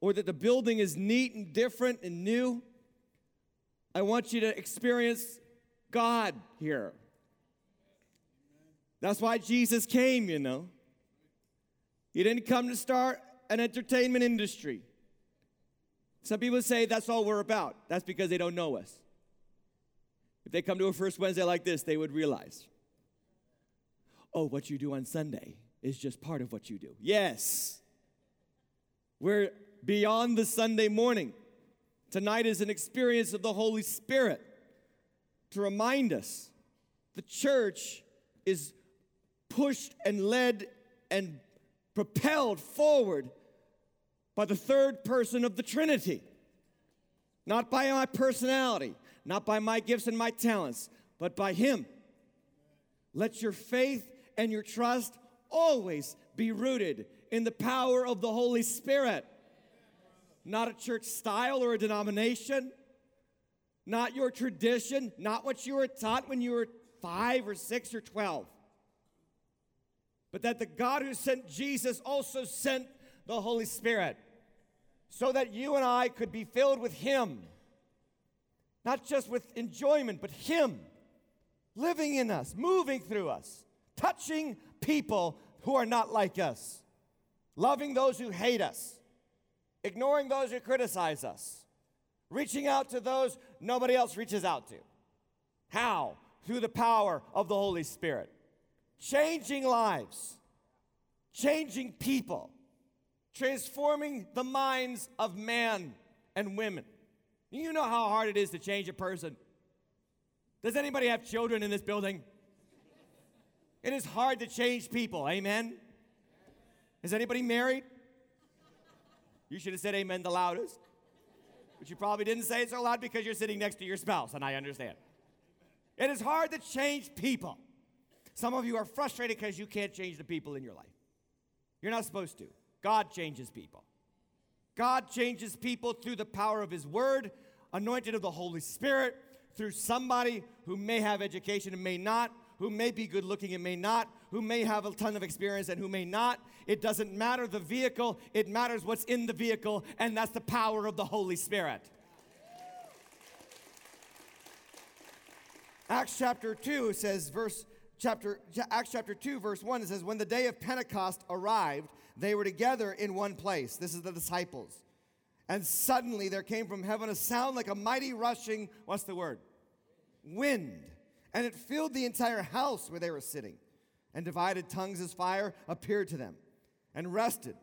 or that the building is neat and different and new. I want you to experience God here. That's why Jesus came, you know. He didn't come to start an entertainment industry. Some people say that's all we're about. That's because they don't know us. If they come to a First Wednesday like this, they would realize, oh, what you do on Sunday is just part of what you do. Yes. We're beyond the Sunday morning. Tonight is an experience of the Holy Spirit to remind us the church is pushed and led and propelled forward by the third person of the Trinity. Not by my personality, not by my gifts and my talents, but by Him. Let your faith and your trust always be rooted in the power of the Holy Spirit. Not a church style or a denomination, not your tradition, not what you were taught when you were five or six or twelve. But that the God who sent Jesus also sent the Holy Spirit, so that you and I could be filled with Him, not just with enjoyment, but Him living in us, moving through us, touching people who are not like us, loving those who hate us, ignoring those who criticize us, reaching out to those nobody else reaches out to. How? Through the power of the Holy Spirit. Changing lives, changing people, transforming the minds of man and women. You know how hard it is to change a person. Does anybody have children in this building? It is hard to change people. Amen? Is anybody married? You should have said amen the loudest. But you probably didn't say it so loud because you're sitting next to your spouse, and I understand. It is hard to change people. Some of you are frustrated because you can't change the people in your life. You're not supposed to. God changes people. God changes people through the power of His Word, anointed of the Holy Spirit, through somebody who may have education and may not, who may be good looking and may not, who may have a ton of experience and who may not. It doesn't matter the vehicle. It matters what's in the vehicle, and that's the power of the Holy Spirit. Acts chapter two says, verse chapter Acts chapter two, verse one, it says, when the day of Pentecost arrived, they were together in one place. This is the disciples. And suddenly there came from heaven a sound like a mighty rushing, what's the word? Wind. And it filled the entire house where they were sitting. And divided tongues as fire appeared to them and rested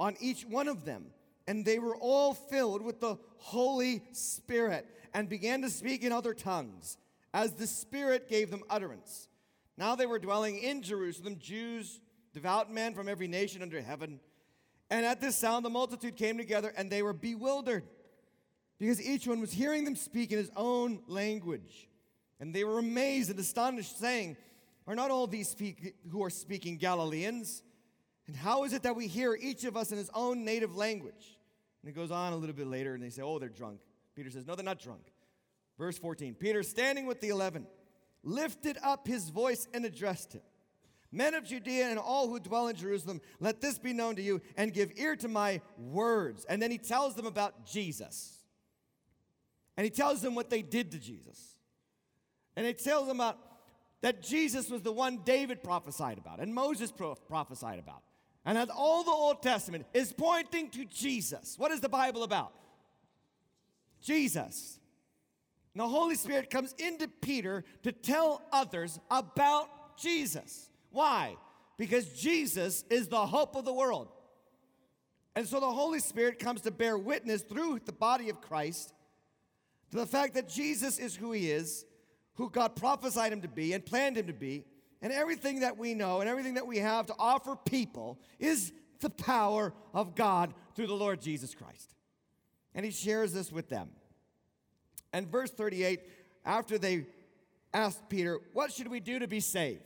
on each one of them. And they were all filled with the Holy Spirit and began to speak in other tongues as the Spirit gave them utterance. Now they were dwelling in Jerusalem, Jews, devout men from every nation under heaven. And at this sound, the multitude came together, and they were bewildered, because each one was hearing them speak in his own language. And they were amazed and astonished, saying, are not all these speak- who are speaking Galileans? And how is it that we hear each of us in his own native language? And it goes on a little bit later, and they say, oh, they're drunk. Peter says, no, they're not drunk. Verse fourteen, Peter, standing with the eleven, lifted up his voice and addressed him. Men of Judea and all who dwell in Jerusalem, let this be known to you, and give ear to my words. And then he tells them about Jesus. And he tells them what they did to Jesus. And he tells them about that Jesus was the one David prophesied about, and Moses pro- prophesied about. And that all the Old Testament is pointing to Jesus. What is the Bible about? Jesus. And the Holy Spirit comes into Peter to tell others about Jesus. Why? Because Jesus is the hope of the world. And so the Holy Spirit comes to bear witness through the body of Christ to the fact that Jesus is who he is, who God prophesied him to be and planned him to be, and everything that we know and everything that we have to offer people is the power of God through the Lord Jesus Christ. And he shares this with them. And verse thirty-eight, after they asked Peter, what should we do to be saved?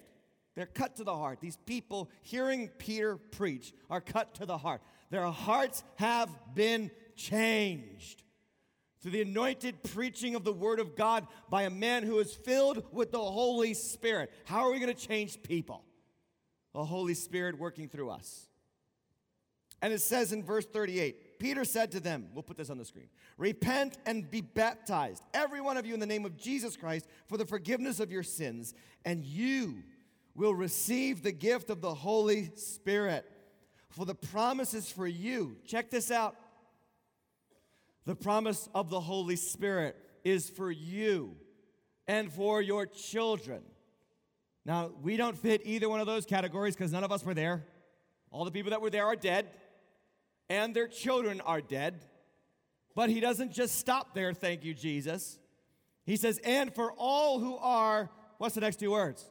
They're cut to the heart. These people hearing Peter preach are cut to the heart. Their hearts have been changed through the anointed preaching of the Word of God by a man who is filled with the Holy Spirit. How are we going to change people? The Holy Spirit working through us. And it says in verse thirty-eight, Peter said to them, we'll put this on the screen, repent and be baptized, every one of you, in the name of Jesus Christ for the forgiveness of your sins, and you will receive the gift of the Holy Spirit. For the promise is for you. Check this out. The promise of the Holy Spirit is for you and for your children. Now, we don't fit either one of those categories because none of us were there. All the people that were there are dead, and their children are dead. But he doesn't just stop there, thank you, Jesus. He says, and for all who are, what's the next two words?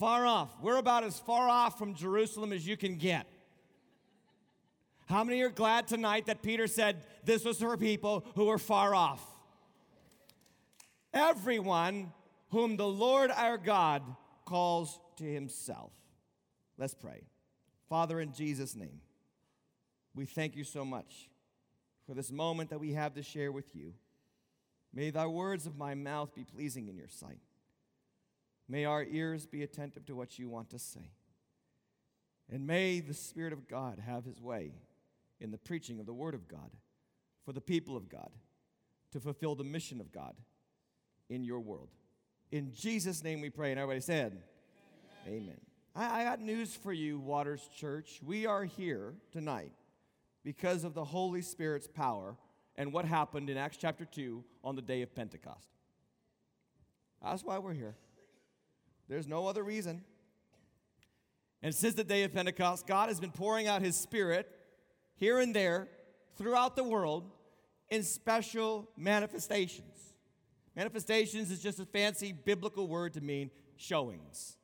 Far off. We're about as far off from Jerusalem as you can get. How many are glad tonight that Peter said this was for people who were far off? Everyone whom the Lord our God calls to himself. Let's pray. Father, in Jesus' name, we thank you so much for this moment that we have to share with you. May thy words of my mouth be pleasing in your sight. May our ears be attentive to what you want to say. And may the Spirit of God have his way in the preaching of the Word of God for the people of God to fulfill the mission of God in your world. In Jesus' name we pray. And everybody said, amen. Amen. I, I got news for you, Waters Church. We are here tonight because of the Holy Spirit's power and what happened in Acts chapter two on the day of Pentecost. That's why we're here. There's no other reason. And since the day of Pentecost, God has been pouring out his Spirit here and there throughout the world in special manifestations. Manifestations is just a fancy biblical word to mean showings.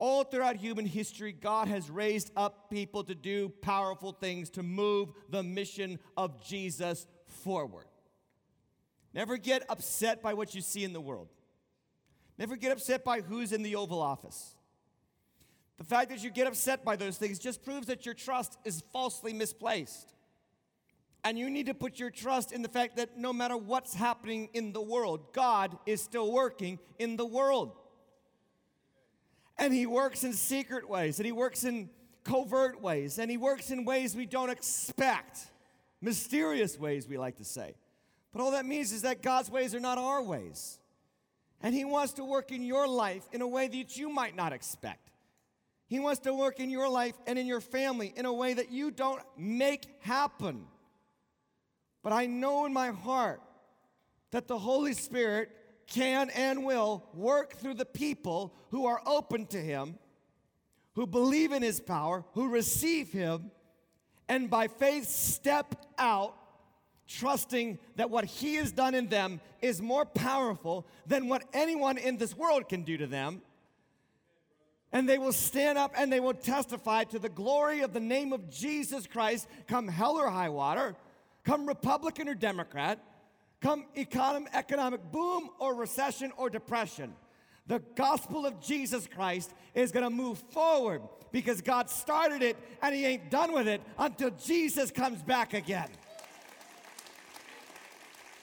All throughout human history, God has raised up people to do powerful things to move the mission of Jesus forward. Never get upset by what you see in the world. Never get upset by who's in the Oval Office. The fact that you get upset by those things just proves that your trust is falsely misplaced. And you need to put your trust in the fact that no matter what's happening in the world, God is still working in the world. And he works in secret ways, and he works in covert ways, and he works in ways we don't expect, mysterious ways we like to say. But all that means is that God's ways are not our ways. And he wants to work in your life in a way that you might not expect. He wants to work in your life and in your family in a way that you don't make happen. But I know in my heart that the Holy Spirit can and will work through the people who are open to him, who believe in his power, who receive him, and by faith step out, trusting that what he has done in them is more powerful than what anyone in this world can do to them. And they will stand up and they will testify to the glory of the name of Jesus Christ, come hell or high water, come Republican or Democrat, come economic boom or recession or depression. The gospel of Jesus Christ is going to move forward because God started it and he ain't done with it until Jesus comes back again.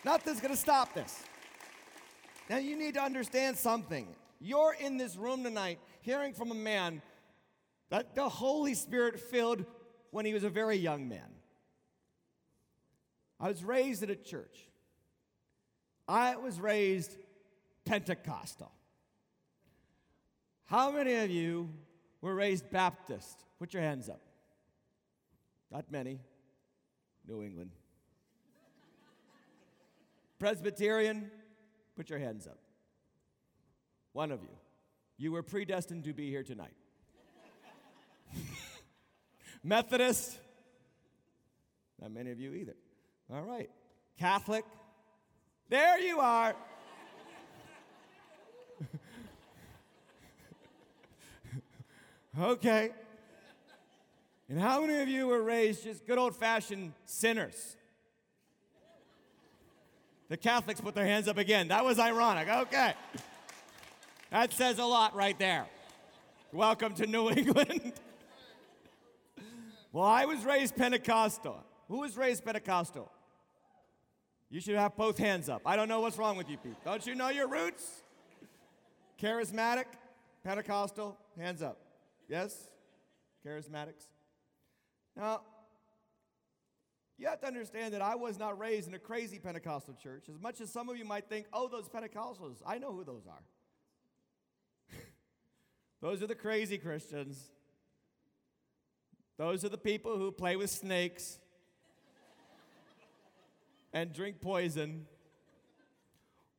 Nothing's going to stop this. Now you need to understand something. You're in this room tonight hearing from a man that the Holy Spirit filled when he was a very young man. I was raised at a church. I was raised Pentecostal. How many of you were raised Baptist? Put your hands up. Not many. New England. Presbyterian? Put your hands up. One of you. You were predestined to be here tonight. Methodist? Not many of you either. All right. Catholic? There you are. Okay. And how many of you were raised just good old-fashioned sinners? The Catholics put their hands up again. That was ironic. Okay. That says a lot right there. Welcome to New England. Well, I was raised Pentecostal. Who was raised Pentecostal? You should have both hands up. I don't know what's wrong with you people. Don't you know your roots? Charismatic, Pentecostal, hands up. Yes? Charismatics. Now, you have to understand that I was not raised in a crazy Pentecostal church. As much as some of you might think, oh, those Pentecostals, I know who those are. Those are the crazy Christians. Those are the people who play with snakes and drink poison.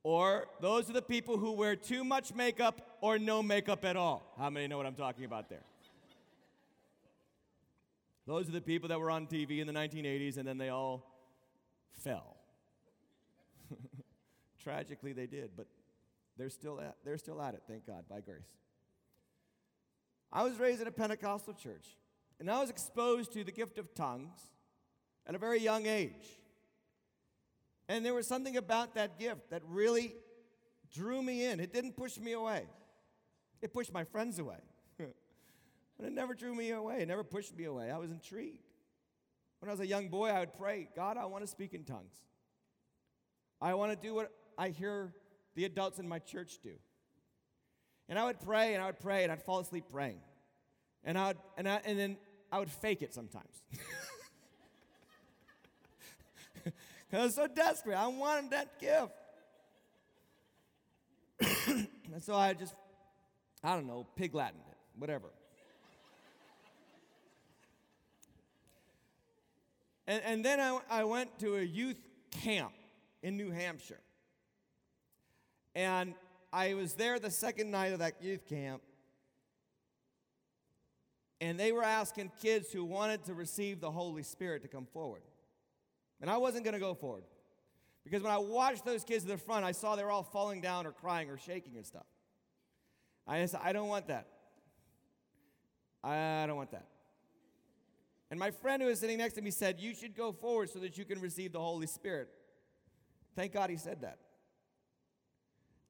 Or those are the people who wear too much makeup or no makeup at all. How many know what I'm talking about there? Those are the people that were on T V in the nineteen eighties and then they all fell. Tragically, they did, but they're still at, they're still at it, thank God, by grace. I was raised in a Pentecostal church, and I was exposed to the gift of tongues at a very young age. And there was something about that gift that really drew me in. It didn't push me away. It pushed my friends away. But it never drew me away. It never pushed me away. I was intrigued. When I was a young boy, I would pray, God, I want to speak in tongues. I want to do what I hear the adults in my church do. And I would pray, and I would pray, and I'd fall asleep praying. And I would, and I, and then I would fake it sometimes. Because I was so desperate. I wanted that gift. And so I just, I don't know, pig Latin it, whatever. and, and then I, I went to a youth camp in New Hampshire. And I was there the second night of that youth camp, and they were asking kids who wanted to receive the Holy Spirit to come forward. And I wasn't going to go forward, because when I watched those kids in the front, I saw they were all falling down or crying or shaking and stuff. I just, I don't want that. I don't want that. And my friend who was sitting next to me said, you should go forward so that you can receive the Holy Spirit. Thank God he said that.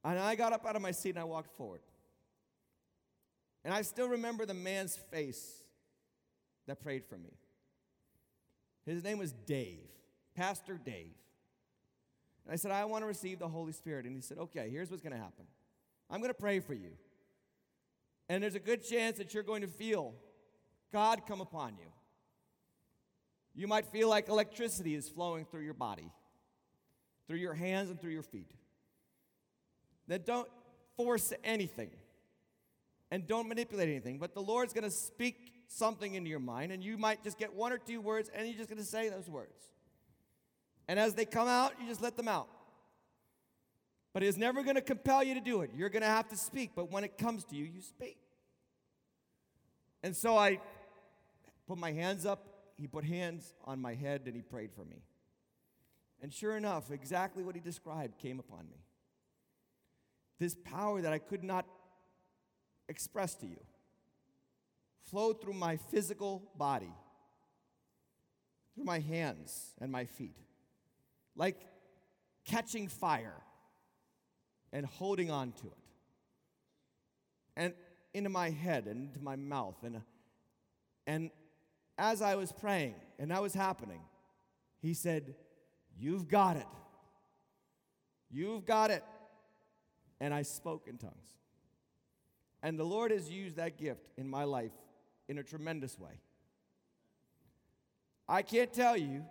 And I got up out of my seat and I walked forward. And I still remember the man's face that prayed for me. His name was Dave, Pastor Dave. And I said, I want to receive the Holy Spirit. And he said, okay, here's what's going to happen. I'm going to pray for you. And there's a good chance that you're going to feel God come upon you. You might feel like electricity is flowing through your body, through your hands and through your feet. That don't force anything and don't manipulate anything. But the Lord's going to speak something into your mind, and you might just get one or two words, and you're just going to say those words. And as they come out, you just let them out. But it's never going to compel you to do it. You're going to have to speak, but when it comes to you, you speak. And so I put my hands up. He put hands on my head, and he prayed for me. And sure enough, exactly what he described came upon me. This power that I could not express to you. flow through my physical body, through my hands and my feet, like catching fire and holding on to it, and into my head and into my mouth. And, and as I was praying, and that was happening, he said, "You've got it. You've got it." And I spoke in tongues. And the Lord has used that gift in my life in a tremendous way. I can't tell you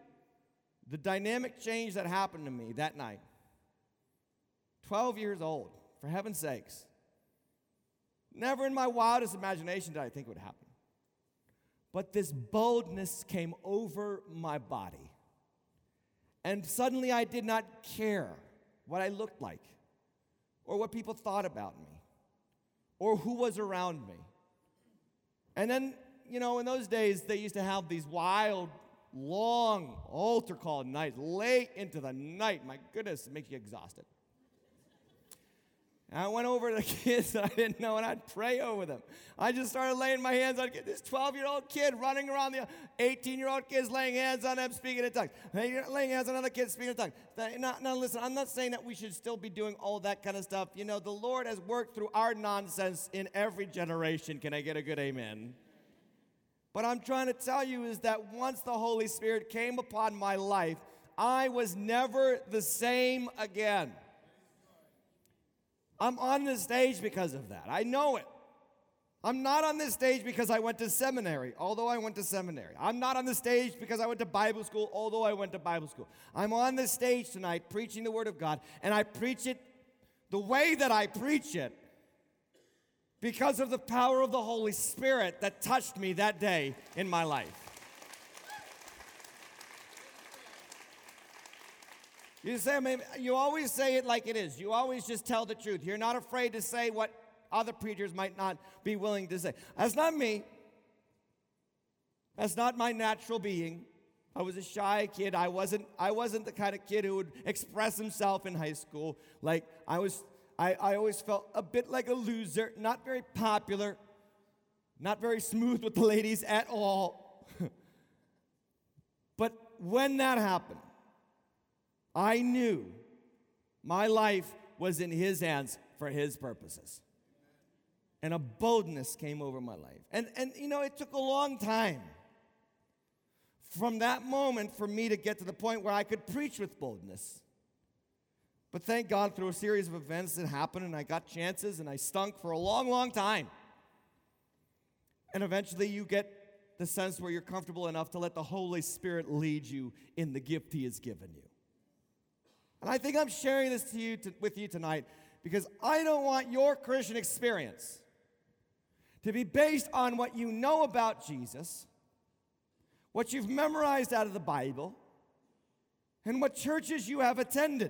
the dynamic change that happened to me that night. twelve years old, for heaven's sakes. Never in my wildest imagination did I think it would happen. But this boldness came over my body. And suddenly I did not care what I looked like or what people thought about me or who was around me. And then, you know, in those days, they used to have these wild, long altar call nights, late into the night. My goodness, it makes you exhausted. And I went over to the kids that I didn't know, and I'd pray over them. I just started laying my hands on this twelve-year-old kid running around, the eighteen-year-old kids laying hands on them, speaking in tongues. Laying hands on other kids, speaking in tongues. Now, now, listen, I'm not saying that we should still be doing all that kind of stuff. You know, the Lord has worked through our nonsense in every generation. Can I get a good amen? What I'm trying to tell you is that once the Holy Spirit came upon my life, I was never the same again. I'm on this stage because of that. I know it. I'm not on this stage because I went to seminary, although I went to seminary. I'm not on this stage because I went to Bible school, although I went to Bible school. I'm on this stage tonight preaching the Word of God, and I preach it the way that I preach it because of the power of the Holy Spirit that touched me that day in my life. You say, I mean, you always say it like it is. You always just tell the truth. You're not afraid to say what other preachers might not be willing to say. That's not me. That's not my natural being. I was a shy kid. I wasn't, I wasn't the kind of kid who would express himself in high school. Like, I was... I, I always felt a bit like a loser, not very popular, not very smooth with the ladies at all. But when that happened, I knew my life was in His hands for His purposes. And a boldness came over my life. And, and you know, it took a long time from that moment for me to get to the point where I could preach with boldness. But thank God, through a series of events that happened, and I got chances, and I stunk for a long, long time. And eventually you get the sense where you're comfortable enough to let the Holy Spirit lead you in the gift He has given you. And I think I'm sharing this to you to, with you tonight because I don't want your Christian experience to be based on what you know about Jesus, what you've memorized out of the Bible, and what churches you have attended,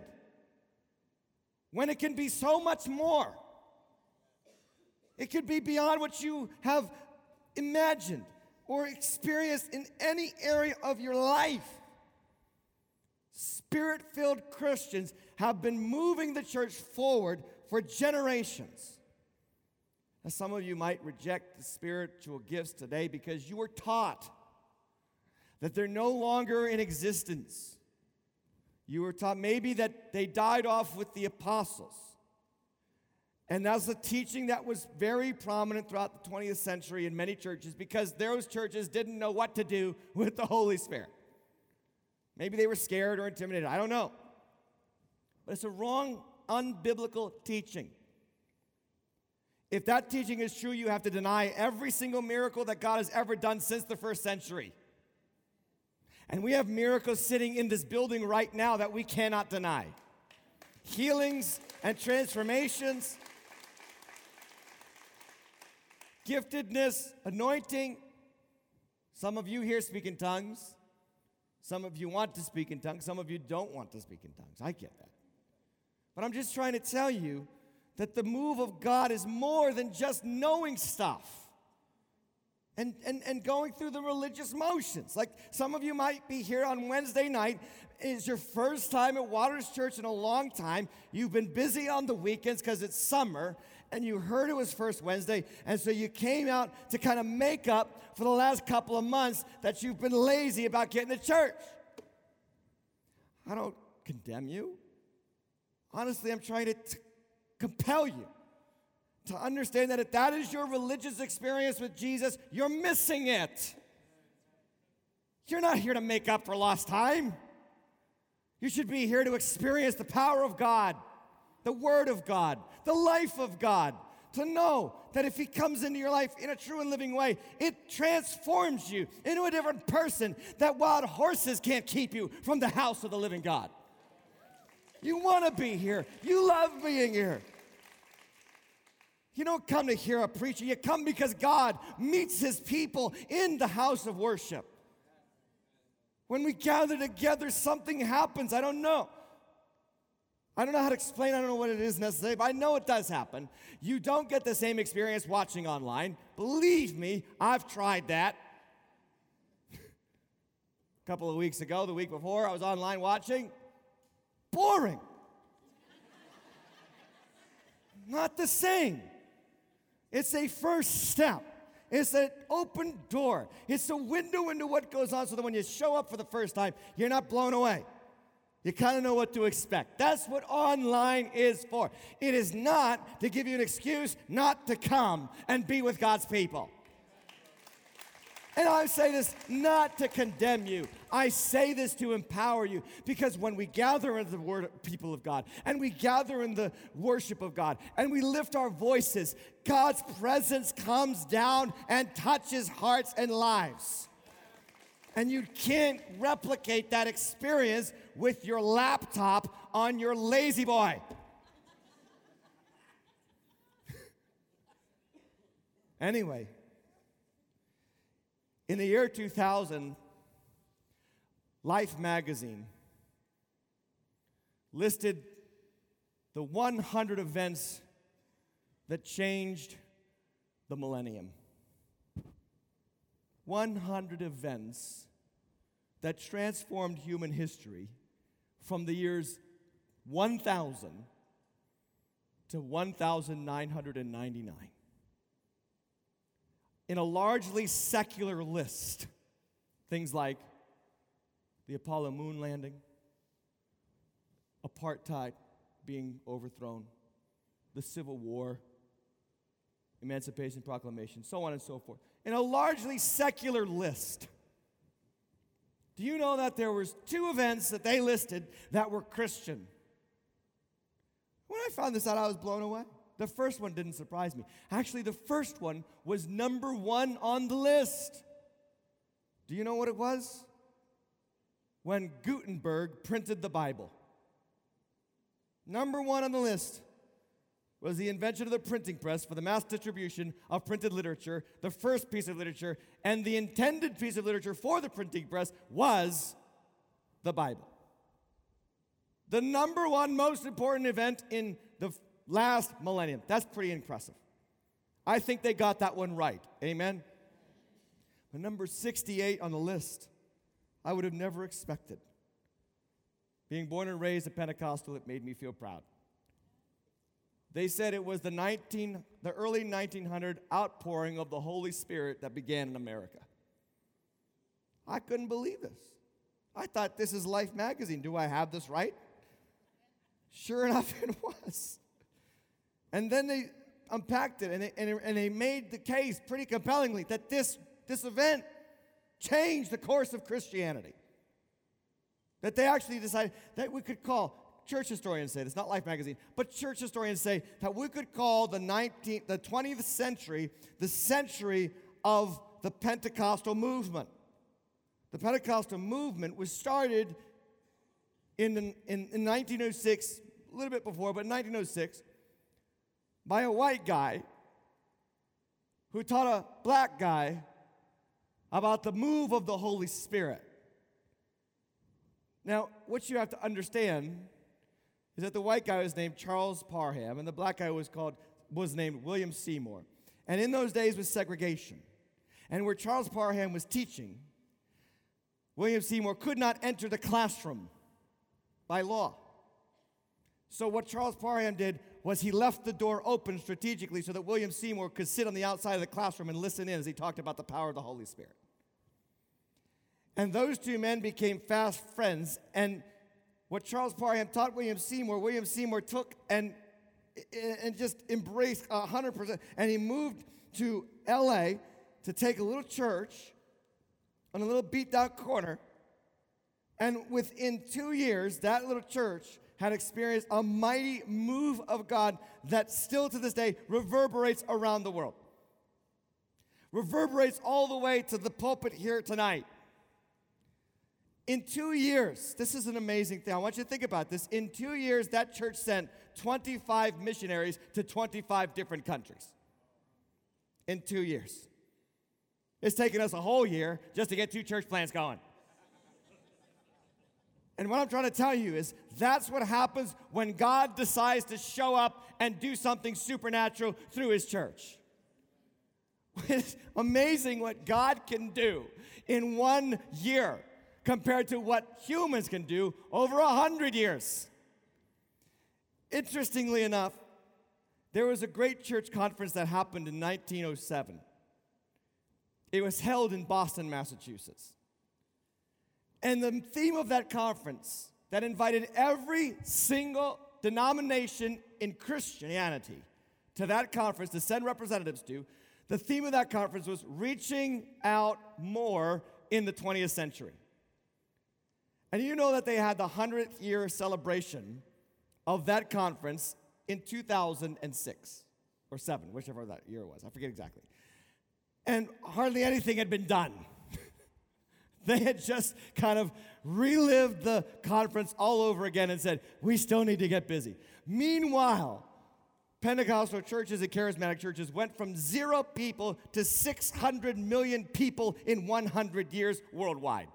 when it can be so much more. It could be beyond what you have imagined or experienced in any area of your life. Spirit-filled Christians have been moving the church forward for generations. Now, some of you might reject the spiritual gifts today because you were taught that they're no longer in existence. You were taught maybe that they died off with the apostles. And that's a teaching that was very prominent throughout the twentieth century in many churches because those churches didn't know what to do with the Holy Spirit. Maybe they were scared or intimidated. I don't know. But it's a wrong, unbiblical teaching. If that teaching is true, you have to deny every single miracle that God has ever done since the first century. And we have miracles sitting in this building right now that we cannot deny. Healings and transformations, giftedness, anointing. Some of you here speak in tongues. Some of you want to speak in tongues. Some of you don't want to speak in tongues. I get that. But I'm just trying to tell you that the move of God is more than just knowing stuff. and, and, and going through the religious motions. Like some of you might be here on Wednesday night. It's your first time at Waters Church in a long time. You've been busy on the weekends because it's summer, and you heard it was First Wednesday, and so you came out to kind of make up for the last couple of months that you've been lazy about getting to church. I don't condemn you. Honestly, I'm trying to t- compel you to understand that if that is your religious experience with Jesus, you're missing it. You're not here to make up for lost time. You should be here to experience the power of God, the Word of God, the life of God, to know that if He comes into your life in a true and living way, it transforms you into a different person, that wild horses can't keep you from the house of the living God. You want to be here. You love being here. You don't come to hear a preacher. You come because God meets His people in the house of worship. When we gather together, something happens. I don't know. I don't know how to explain. I don't know what it is necessarily, but I know it does happen. You don't get the same experience watching online. Believe me, I've tried that. A couple of weeks ago, the week before, I was online watching. Boring. Not the same. It's a first step. It's an open door. It's a window into what goes on so that when you show up for the first time, you're not blown away. You kind of know what to expect. That's what online is for. It is not to give you an excuse not to come and be with God's people. And I say this not to condemn you. I say this to empower you, because when we gather in the word, people of God, and we gather in the worship of God, and we lift our voices, God's presence comes down and touches hearts and lives. And you can't replicate that experience with your laptop on your lazy boy. Anyway, in the year two thousand, Life Magazine listed the one hundred events that changed the millennium. one hundred events that transformed human history from the years one thousand to one thousand nine hundred ninety-nine. In a largely secular list, things like the Apollo moon landing, apartheid being overthrown, the Civil War, Emancipation Proclamation, so on and so forth. In a largely secular list. Do you know that there was two events that they listed that were Christian? When I found this out, I was blown away. The first one didn't surprise me. Actually, the first one was number one on the list. Do you know what it was? When Gutenberg printed the Bible. Number one on the list was the invention of the printing press for the mass distribution of printed literature. The first piece of literature, and the intended piece of literature for the printing press, was the Bible. The number one most important event in the last millennium. That's pretty impressive. I think they got that one right. Amen? But number sixty-eight on the list, I would have never expected. Being born and raised a Pentecostal, it made me feel proud. They said it was the nineteen, the early nineteen hundred outpouring of the Holy Spirit that began in America. I couldn't believe this. I thought, this is Life Magazine. Do I have this right? Sure enough, it was. And then they unpacked it, and they, and, and they made the case pretty compellingly that this, this event changed the course of Christianity. That they actually decided that we could call... Church historians say, it's not Life Magazine, but church historians say that we could call the nineteenth, the twentieth century, the century of the Pentecostal movement. The Pentecostal movement was started in, in, in nineteen oh six, a little bit before, but in nineteen oh six, by a white guy who taught a black guy about the move of the Holy Spirit. Now, what you have to understand is that the white guy was named Charles Parham, and the black guy was called was named William Seymour. And in those days was segregation. and where Charles Parham was teaching, William Seymour could not enter the classroom by law. So what Charles Parham did was he left the door open strategically so that William Seymour could sit on the outside of the classroom and listen in as he talked about the power of the Holy Spirit. And those two men became fast friends, and what Charles Parham taught William Seymour, William Seymour took and and just embraced one hundred percent. And he moved to L A to take a little church on a little beat-down corner. And within two years, that little church had experienced a mighty move of God that still to this day reverberates around the world. Reverberates all the way to the pulpit here tonight. In two years, this is an amazing thing. I want you to think about this. In two years, that church sent twenty-five missionaries to twenty-five different countries. In two years. It's taken us a whole year just to get two church plants going. And what I'm trying to tell you is that's what happens when God decides to show up and do something supernatural through his church. It's amazing what God can do in one year, compared to what humans can do over a hundred years. Interestingly enough, there was a great church conference that happened in nineteen oh seven. It was held in Boston, Massachusetts. And the theme of that conference that invited every single denomination in Christianity to that conference to send representatives to, the theme of that conference was reaching out more in the twentieth century. And you know that they had the hundredth year celebration of that conference in two thousand six or seven, whichever that year was. I forget exactly. And hardly anything had been done. They had just kind of relived the conference all over again and said, we still need to get busy. Meanwhile, Pentecostal churches and charismatic churches went from zero people to six hundred million people in one hundred years worldwide.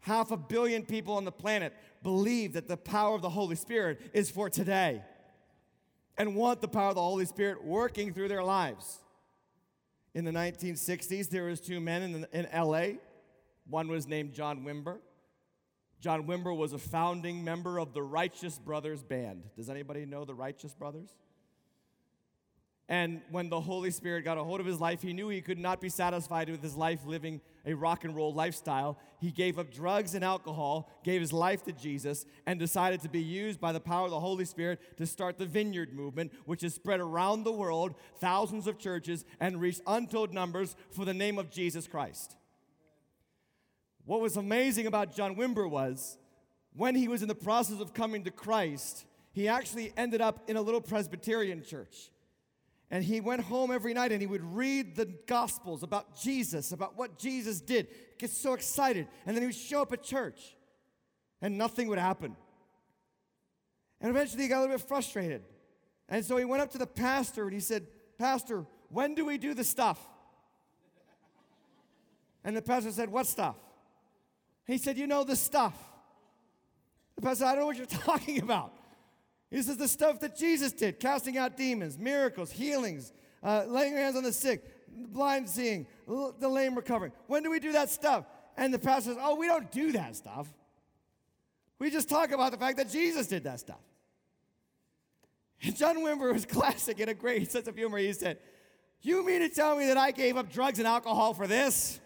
Half a billion people on the planet believe that the power of the Holy Spirit is for today and want the power of the Holy Spirit working through their lives. In the nineteen sixties, there was two men in, the, in L A. One was named John Wimber. John Wimber was a founding member of the Righteous Brothers band. Does anybody know the Righteous Brothers? And when the Holy Spirit got a hold of his life, he knew he could not be satisfied with his life living a rock and roll lifestyle. He gave up drugs and alcohol, gave his life to Jesus, and decided to be used by the power of the Holy Spirit to start the Vineyard Movement, which is spread around the world, thousands of churches, and reached untold numbers for the name of Jesus Christ. What was amazing about John Wimber was, when he was in the process of coming to Christ, he actually ended up in a little Presbyterian church. And he went home every night and he would read the Gospels about Jesus, about what Jesus did. He gets so excited. And then he would show up at church and nothing would happen. And eventually he got a little bit frustrated. And so he went up to the pastor and he said, Pastor, when do we do the stuff? And the pastor said, what stuff? He said, you know, the stuff. The pastor said, I don't know what you're talking about. This is the stuff that Jesus did, casting out demons, miracles, healings, uh, laying hands on the sick, the blind seeing, l- the lame recovering. When do we do that stuff? And the pastor says, oh, we don't do that stuff. We just talk about the fact that Jesus did that stuff. And John Wimber was classic in a great sense of humor. He said, you mean to tell me that I gave up drugs and alcohol for this?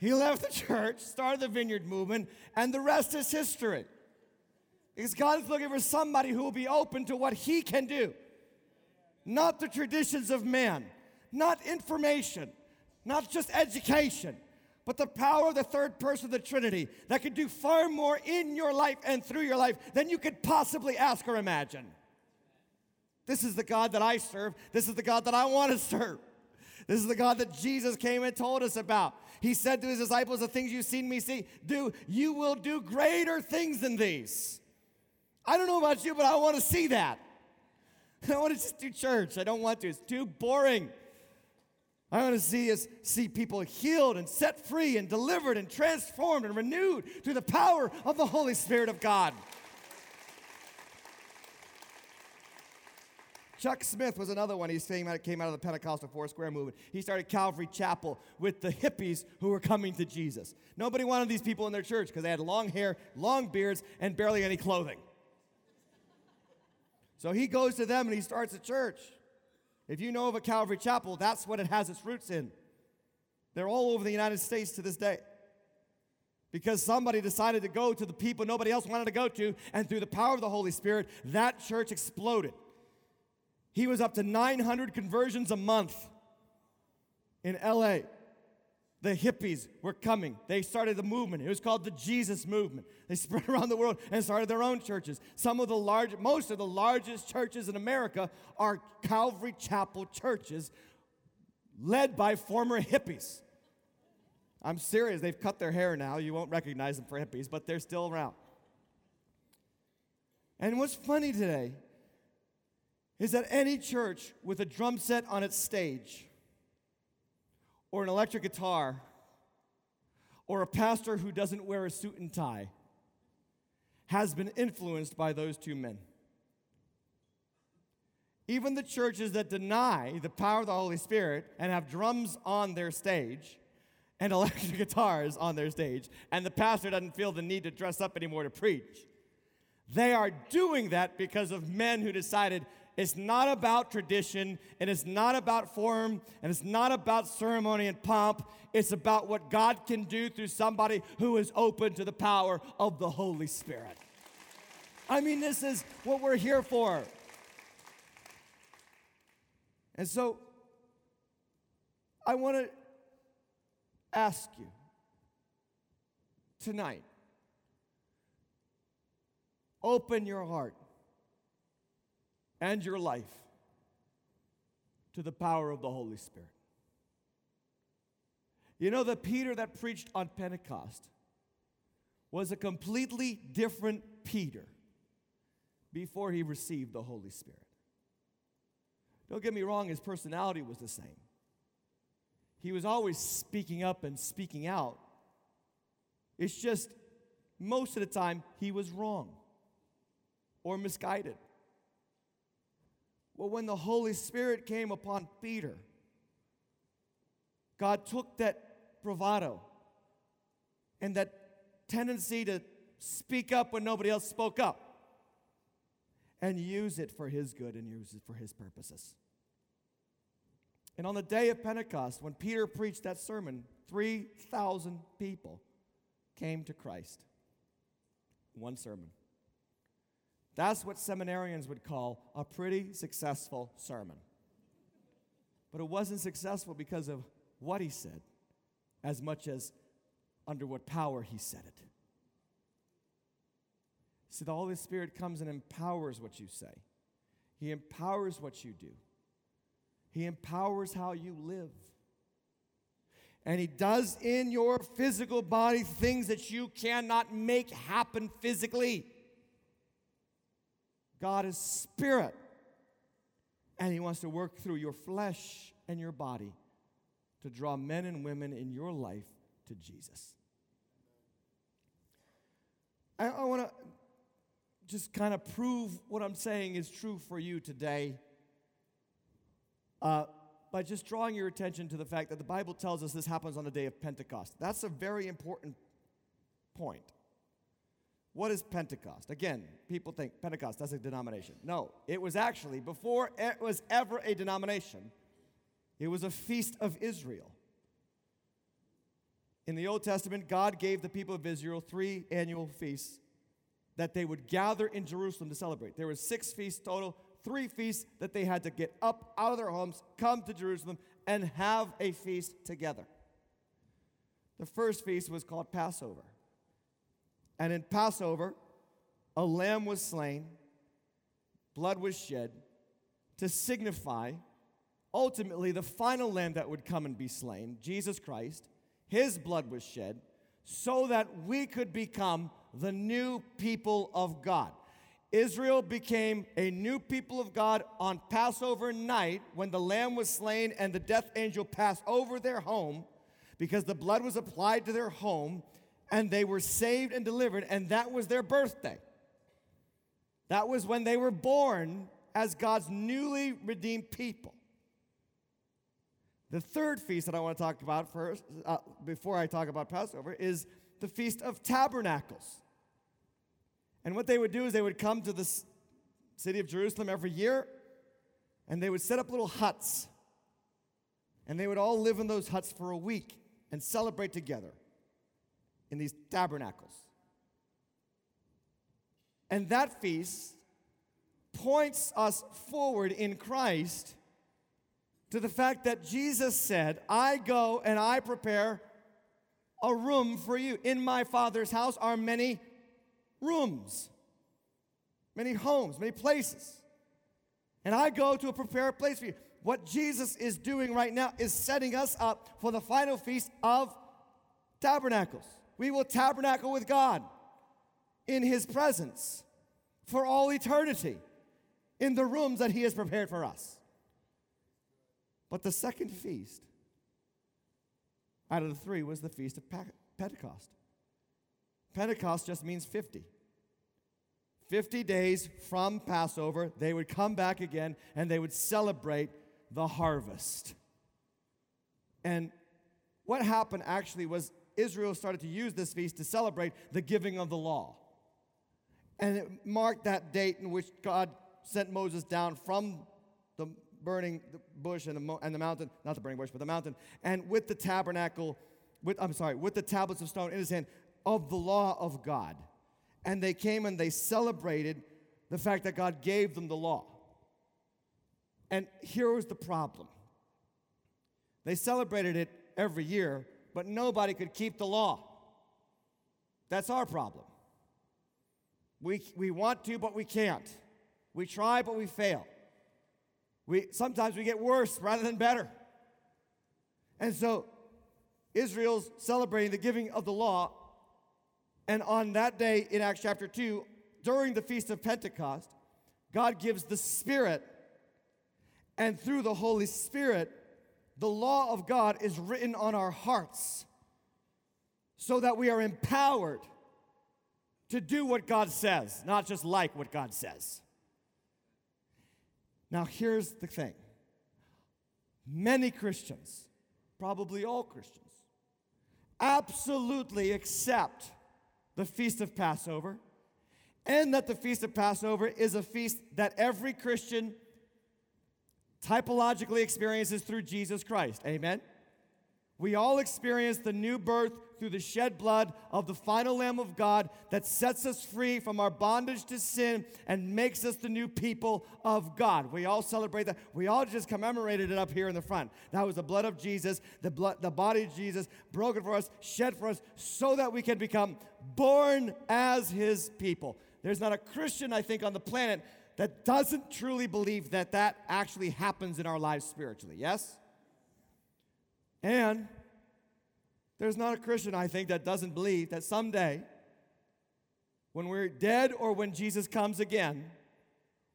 He left the church, started the Vineyard Movement, and the rest is history. Because God is looking for somebody who will be open to what he can do. Not the traditions of man. Not information. Not just education. But the power of the third person of the Trinity that can do far more in your life and through your life than you could possibly ask or imagine. This is the God that I serve. This is the God that I want to serve. This is the God that Jesus came and told us about. He said to his disciples, the things you've seen me see, do, you will do greater things than these. I don't know about you, but I want to see that. I don't want to just do church. I don't want to. It's too boring. I want to see us see people healed and set free and delivered and transformed and renewed through the power of the Holy Spirit of God. Chuck Smith was another one. He came out of the Pentecostal Four Square movement. He started Calvary Chapel with the hippies who were coming to Jesus. Nobody wanted these people in their church because they had long hair, long beards, and barely any clothing. So he goes to them and he starts a church. If you know of a Calvary Chapel, that's what it has its roots in. They're all over the United States to this day. Because somebody decided to go to the people nobody else wanted to go to, and through the power of the Holy Spirit, that church exploded. He was up to nine hundred conversions a month in L A. The hippies were coming. They started the movement. It was called the Jesus Movement. They spread around the world and started their own churches. Some of the large, most of the largest churches in America are Calvary Chapel churches led by former hippies. I'm serious. They've cut their hair now. You won't recognize them for hippies, but they're still around. And what's funny today is that any church with a drum set on its stage or an electric guitar or a pastor who doesn't wear a suit and tie has been influenced by those two men. Even the churches that deny the power of the Holy Spirit and have drums on their stage and electric guitars on their stage, and the pastor doesn't feel the need to dress up anymore to preach. They are doing that because of men who decided it's not about tradition, and it's not about form, and it's not about ceremony and pomp. It's about what God can do through somebody who is open to the power of the Holy Spirit. I mean, this is what we're here for. And so, I want to ask you tonight, open your heart and your life to the power of the Holy Spirit. You know, the Peter that preached on Pentecost was a completely different Peter before he received the Holy Spirit. Don't get me wrong, his personality was the same. He was always speaking up and speaking out. It's just most of the time he was wrong or misguided. Well, when the Holy Spirit came upon Peter, God took that bravado and that tendency to speak up when nobody else spoke up and use it for his good and use it for his purposes. And on the day of Pentecost, when Peter preached that sermon, three thousand people came to Christ. One sermon. That's what seminarians would call a pretty successful sermon. But it wasn't successful because of what he said, as much as under what power he said it. See, the Holy Spirit comes and empowers what you say. He empowers what you do. He empowers how you live. And he does in your physical body things that you cannot make happen physically. God is spirit. And he wants to work through your flesh and your body to draw men and women in your life to Jesus. I, I want to just kind of prove what I'm saying is true for you today. Uh, by just drawing your attention to the fact that the Bible tells us this happens on the day of Pentecost. That's a very important point. What is Pentecost? Again, people think Pentecost, that's a denomination. No, it was actually, before it was ever a denomination, it was a feast of Israel. In the Old Testament, God gave the people of Israel three annual feasts that they would gather in Jerusalem to celebrate. There were six feasts total. Three feasts that they had to get up out of their homes, come to Jerusalem, and have a feast together. The first feast was called Passover. And in Passover, a lamb was slain, blood was shed, to signify ultimately the final lamb that would come and be slain, Jesus Christ. His blood was shed so that we could become the new people of God. Israel became a new people of God on Passover night when the lamb was slain and the death angel passed over their home because the blood was applied to their home and they were saved and delivered, and that was their birthday. That was when they were born as God's newly redeemed people. The third feast that I want to talk about first, uh, before I talk about Passover, is the Feast of Tabernacles. And what they would do is they would come to the city of Jerusalem every year, and they would set up little huts. And they would all live in those huts for a week and celebrate together in these tabernacles. And that feast points us forward in Christ to the fact that Jesus said, I go and I prepare a room for you. In my Father's house are many rooms, many homes, many places. And I go to prepare a place for you. What Jesus is doing right now is setting us up for the final feast of tabernacles. We will tabernacle with God in His presence for all eternity in the rooms that He has prepared for us. But the second feast out of the three was the Feast of Pentecost. Pentecost just means fifty. fifty days from Passover, they would come back again and they would celebrate the harvest. And what happened actually was Israel started to use this feast to celebrate the giving of the law. And it marked that date in which God sent Moses down from the burning bush and the, mo- and the mountain, not the burning bush, but the mountain, and with the tabernacle, with I'm sorry, with the tablets of stone in his hand of the law of God. And they came and they celebrated the fact that God gave them the law. And here was the problem. They celebrated it every year, but nobody could keep the law. That's our problem. We, we want to, but we can't. We try, but we fail. We, sometimes we get worse rather than better. And so Israel's celebrating the giving of the law. And on that day in Acts chapter two, during the Feast of Pentecost, God gives the Spirit, and through the Holy Spirit, the law of God is written on our hearts so that we are empowered to do what God says, not just like what God says. Now, here's the thing. Many Christians, probably all Christians, absolutely accept the Feast of Passover, and that the Feast of Passover is a feast that every Christian typologically experiences through Jesus Christ. Amen? We all experience the new birth through the shed blood of the final Lamb of God that sets us free from our bondage to sin and makes us the new people of God. We all celebrate that. We all just commemorated it up here in the front. That was the blood of Jesus, the blood, the body of Jesus, broken for us, shed for us, so that we can become born as His people. There's not a Christian, I think, on the planet that doesn't truly believe that that actually happens in our lives spiritually. Yes? And there's not a Christian, I think, that doesn't believe that someday, when we're dead or when Jesus comes again,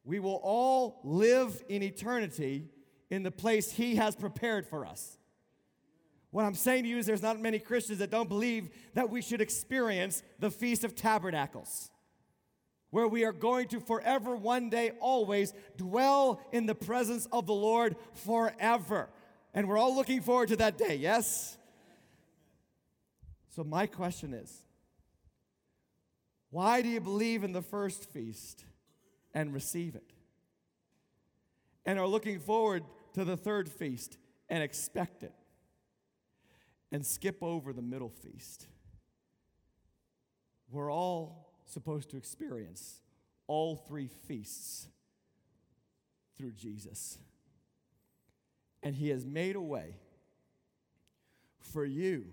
we will all live in eternity in the place He has prepared for us. What I'm saying to you is there's not many Christians that don't believe that we should experience the Feast of Tabernacles, where we are going to forever, one day, always dwell in the presence of the Lord forever. And we're all looking forward to that day, yes? So my question is, why do you believe in the first feast and receive it? And are looking forward to the third feast and expect it? And skip over the middle feast? We're all supposed to experience all three feasts through Jesus. And He has made a way for you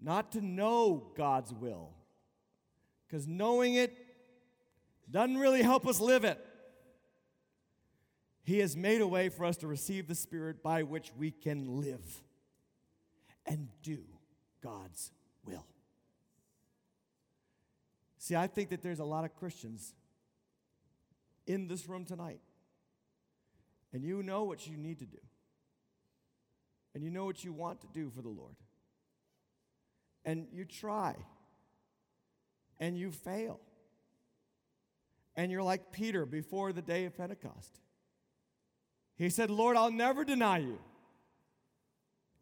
not to know God's will, because knowing it doesn't really help us live it. He has made a way for us to receive the Spirit by which we can live and do God's will. See, I think that there's a lot of Christians in this room tonight. And you know what you need to do. And you know what you want to do for the Lord. And you try. And you fail. and you're like Peter before the day of Pentecost. He said, Lord, I'll never deny you.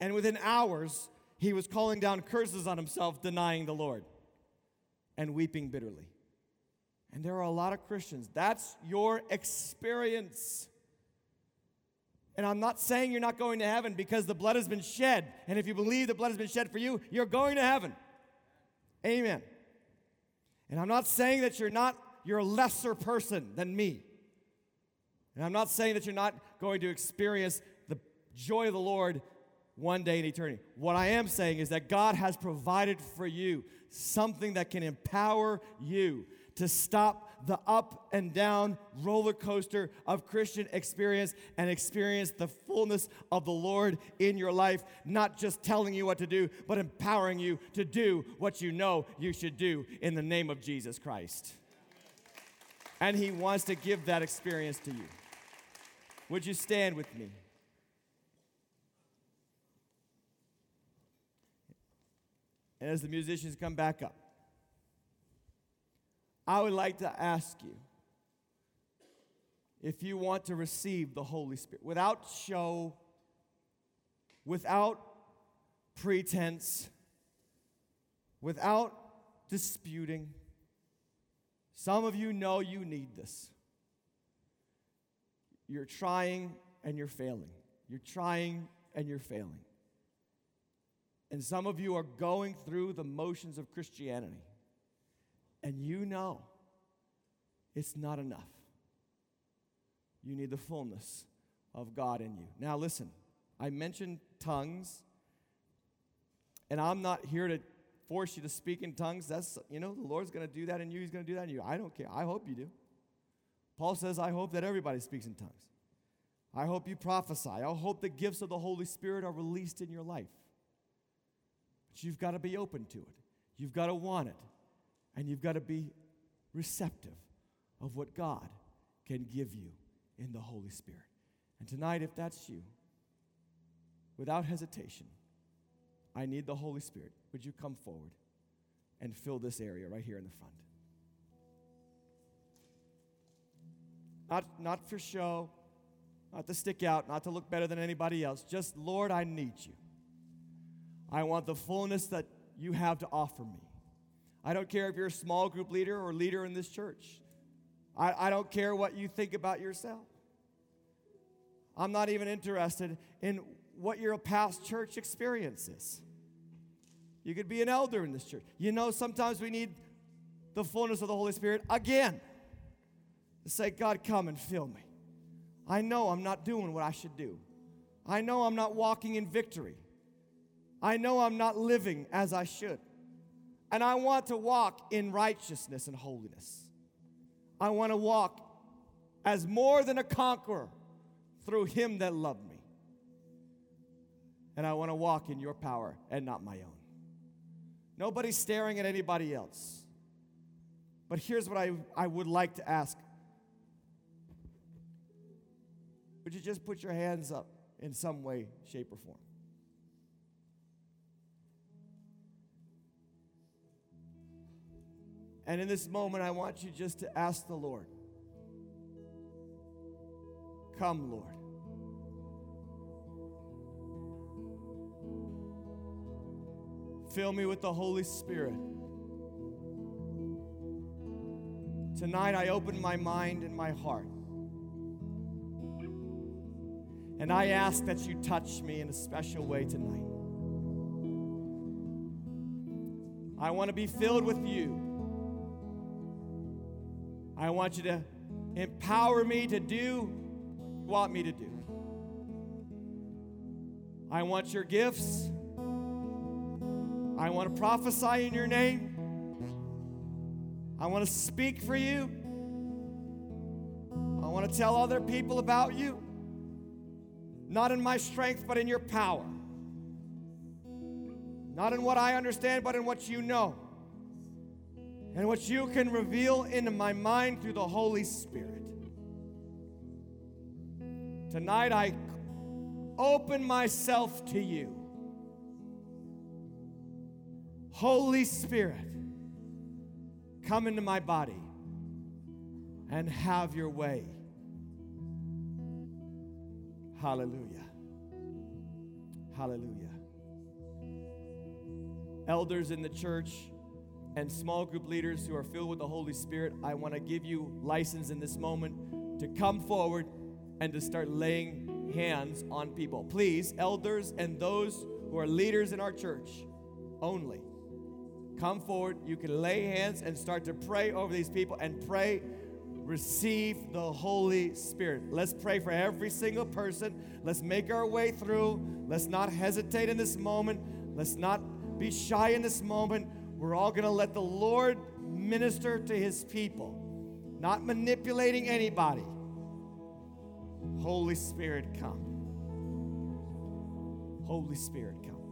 And within hours, he was calling down curses on himself, denying the Lord and weeping bitterly. And there are a lot of Christians. That's your experience. And I'm not saying you're not going to heaven, because the blood has been shed. And if you believe the blood has been shed for you, you're going to heaven. Amen. And I'm not saying that you're not, you're a lesser person than me. And I'm not saying that you're not going to experience the joy of the Lord one day in eternity. What I am saying is that God has provided for you something that can empower you to stop the up and down roller coaster of Christian experience and experience the fullness of the Lord in your life, not just telling you what to do, but empowering you to do what you know you should do in the name of Jesus Christ. And He wants to give that experience to you. Would you stand with me? And as the musicians come back up, I would like to ask you if you want to receive the Holy Spirit without show, without pretense, without disputing. Some of you know you need this. You're trying and you're failing. You're trying and you're failing. And some of you are going through the motions of Christianity. And you know it's not enough. You need the fullness of God in you. Now listen, I mentioned tongues, and I'm not here to force you to speak in tongues. That's, you know, the Lord's going to do that in you. He's going to do that in you. I don't care. I hope you do. Paul says, I hope that everybody speaks in tongues. I hope you prophesy. I hope the gifts of the Holy Spirit are released in your life. But you've got to be open to it. You've got to want it. And you've got to be receptive of what God can give you in the Holy Spirit. And tonight, if that's you, without hesitation, I need the Holy Spirit. Would you come forward and fill this area right here in the front? Not, not for show, not to stick out, not to look better than anybody else. Just, Lord, I need you. I want the fullness that you have to offer me. I don't care if you're a small group leader or leader in this church. I, I don't care what you think about yourself. I'm not even interested in what your past church experience is. You could be an elder in this church. You know, sometimes we need the fullness of the Holy Spirit again to say, God, come and fill me. I know I'm not doing what I should do. I know I'm not walking in victory. I know I'm not living as I should. And I want to walk in righteousness and holiness. I want to walk as more than a conqueror through Him that loved me. And I want to walk in your power and not my own. Nobody's staring at anybody else. But here's what I, I would like to ask. Would you just put your hands up in some way, shape, or form? And in this moment, I want you just to ask the Lord, come, Lord. Fill me with the Holy Spirit. Tonight, I open my mind and my heart. And I ask that you touch me in a special way tonight. I want to be filled with you. I want you to empower me to do what you want me to do. I want your gifts. I want to prophesy in your name. I want to speak for you. I want to tell other people about you. Not in my strength, but in your power. Not in what I understand, but in what you know. And what you can reveal into my mind through the Holy Spirit. Tonight I open myself to you. Holy Spirit, come into my body. and have your way. Hallelujah. Hallelujah. Elders in the church and small group leaders who are filled with the Holy Spirit, I want to give you license in this moment to come forward and to start laying hands on people. Please, elders and those who are leaders in our church only, come forward. You can lay hands and start to pray over these people and pray, receive the Holy Spirit. Let's pray for every single person. Let's make our way through. Let's not hesitate in this moment. Let's not be shy in this moment. We're all going to let the Lord minister to his people, not manipulating anybody. Holy Spirit, come. Holy Spirit, come.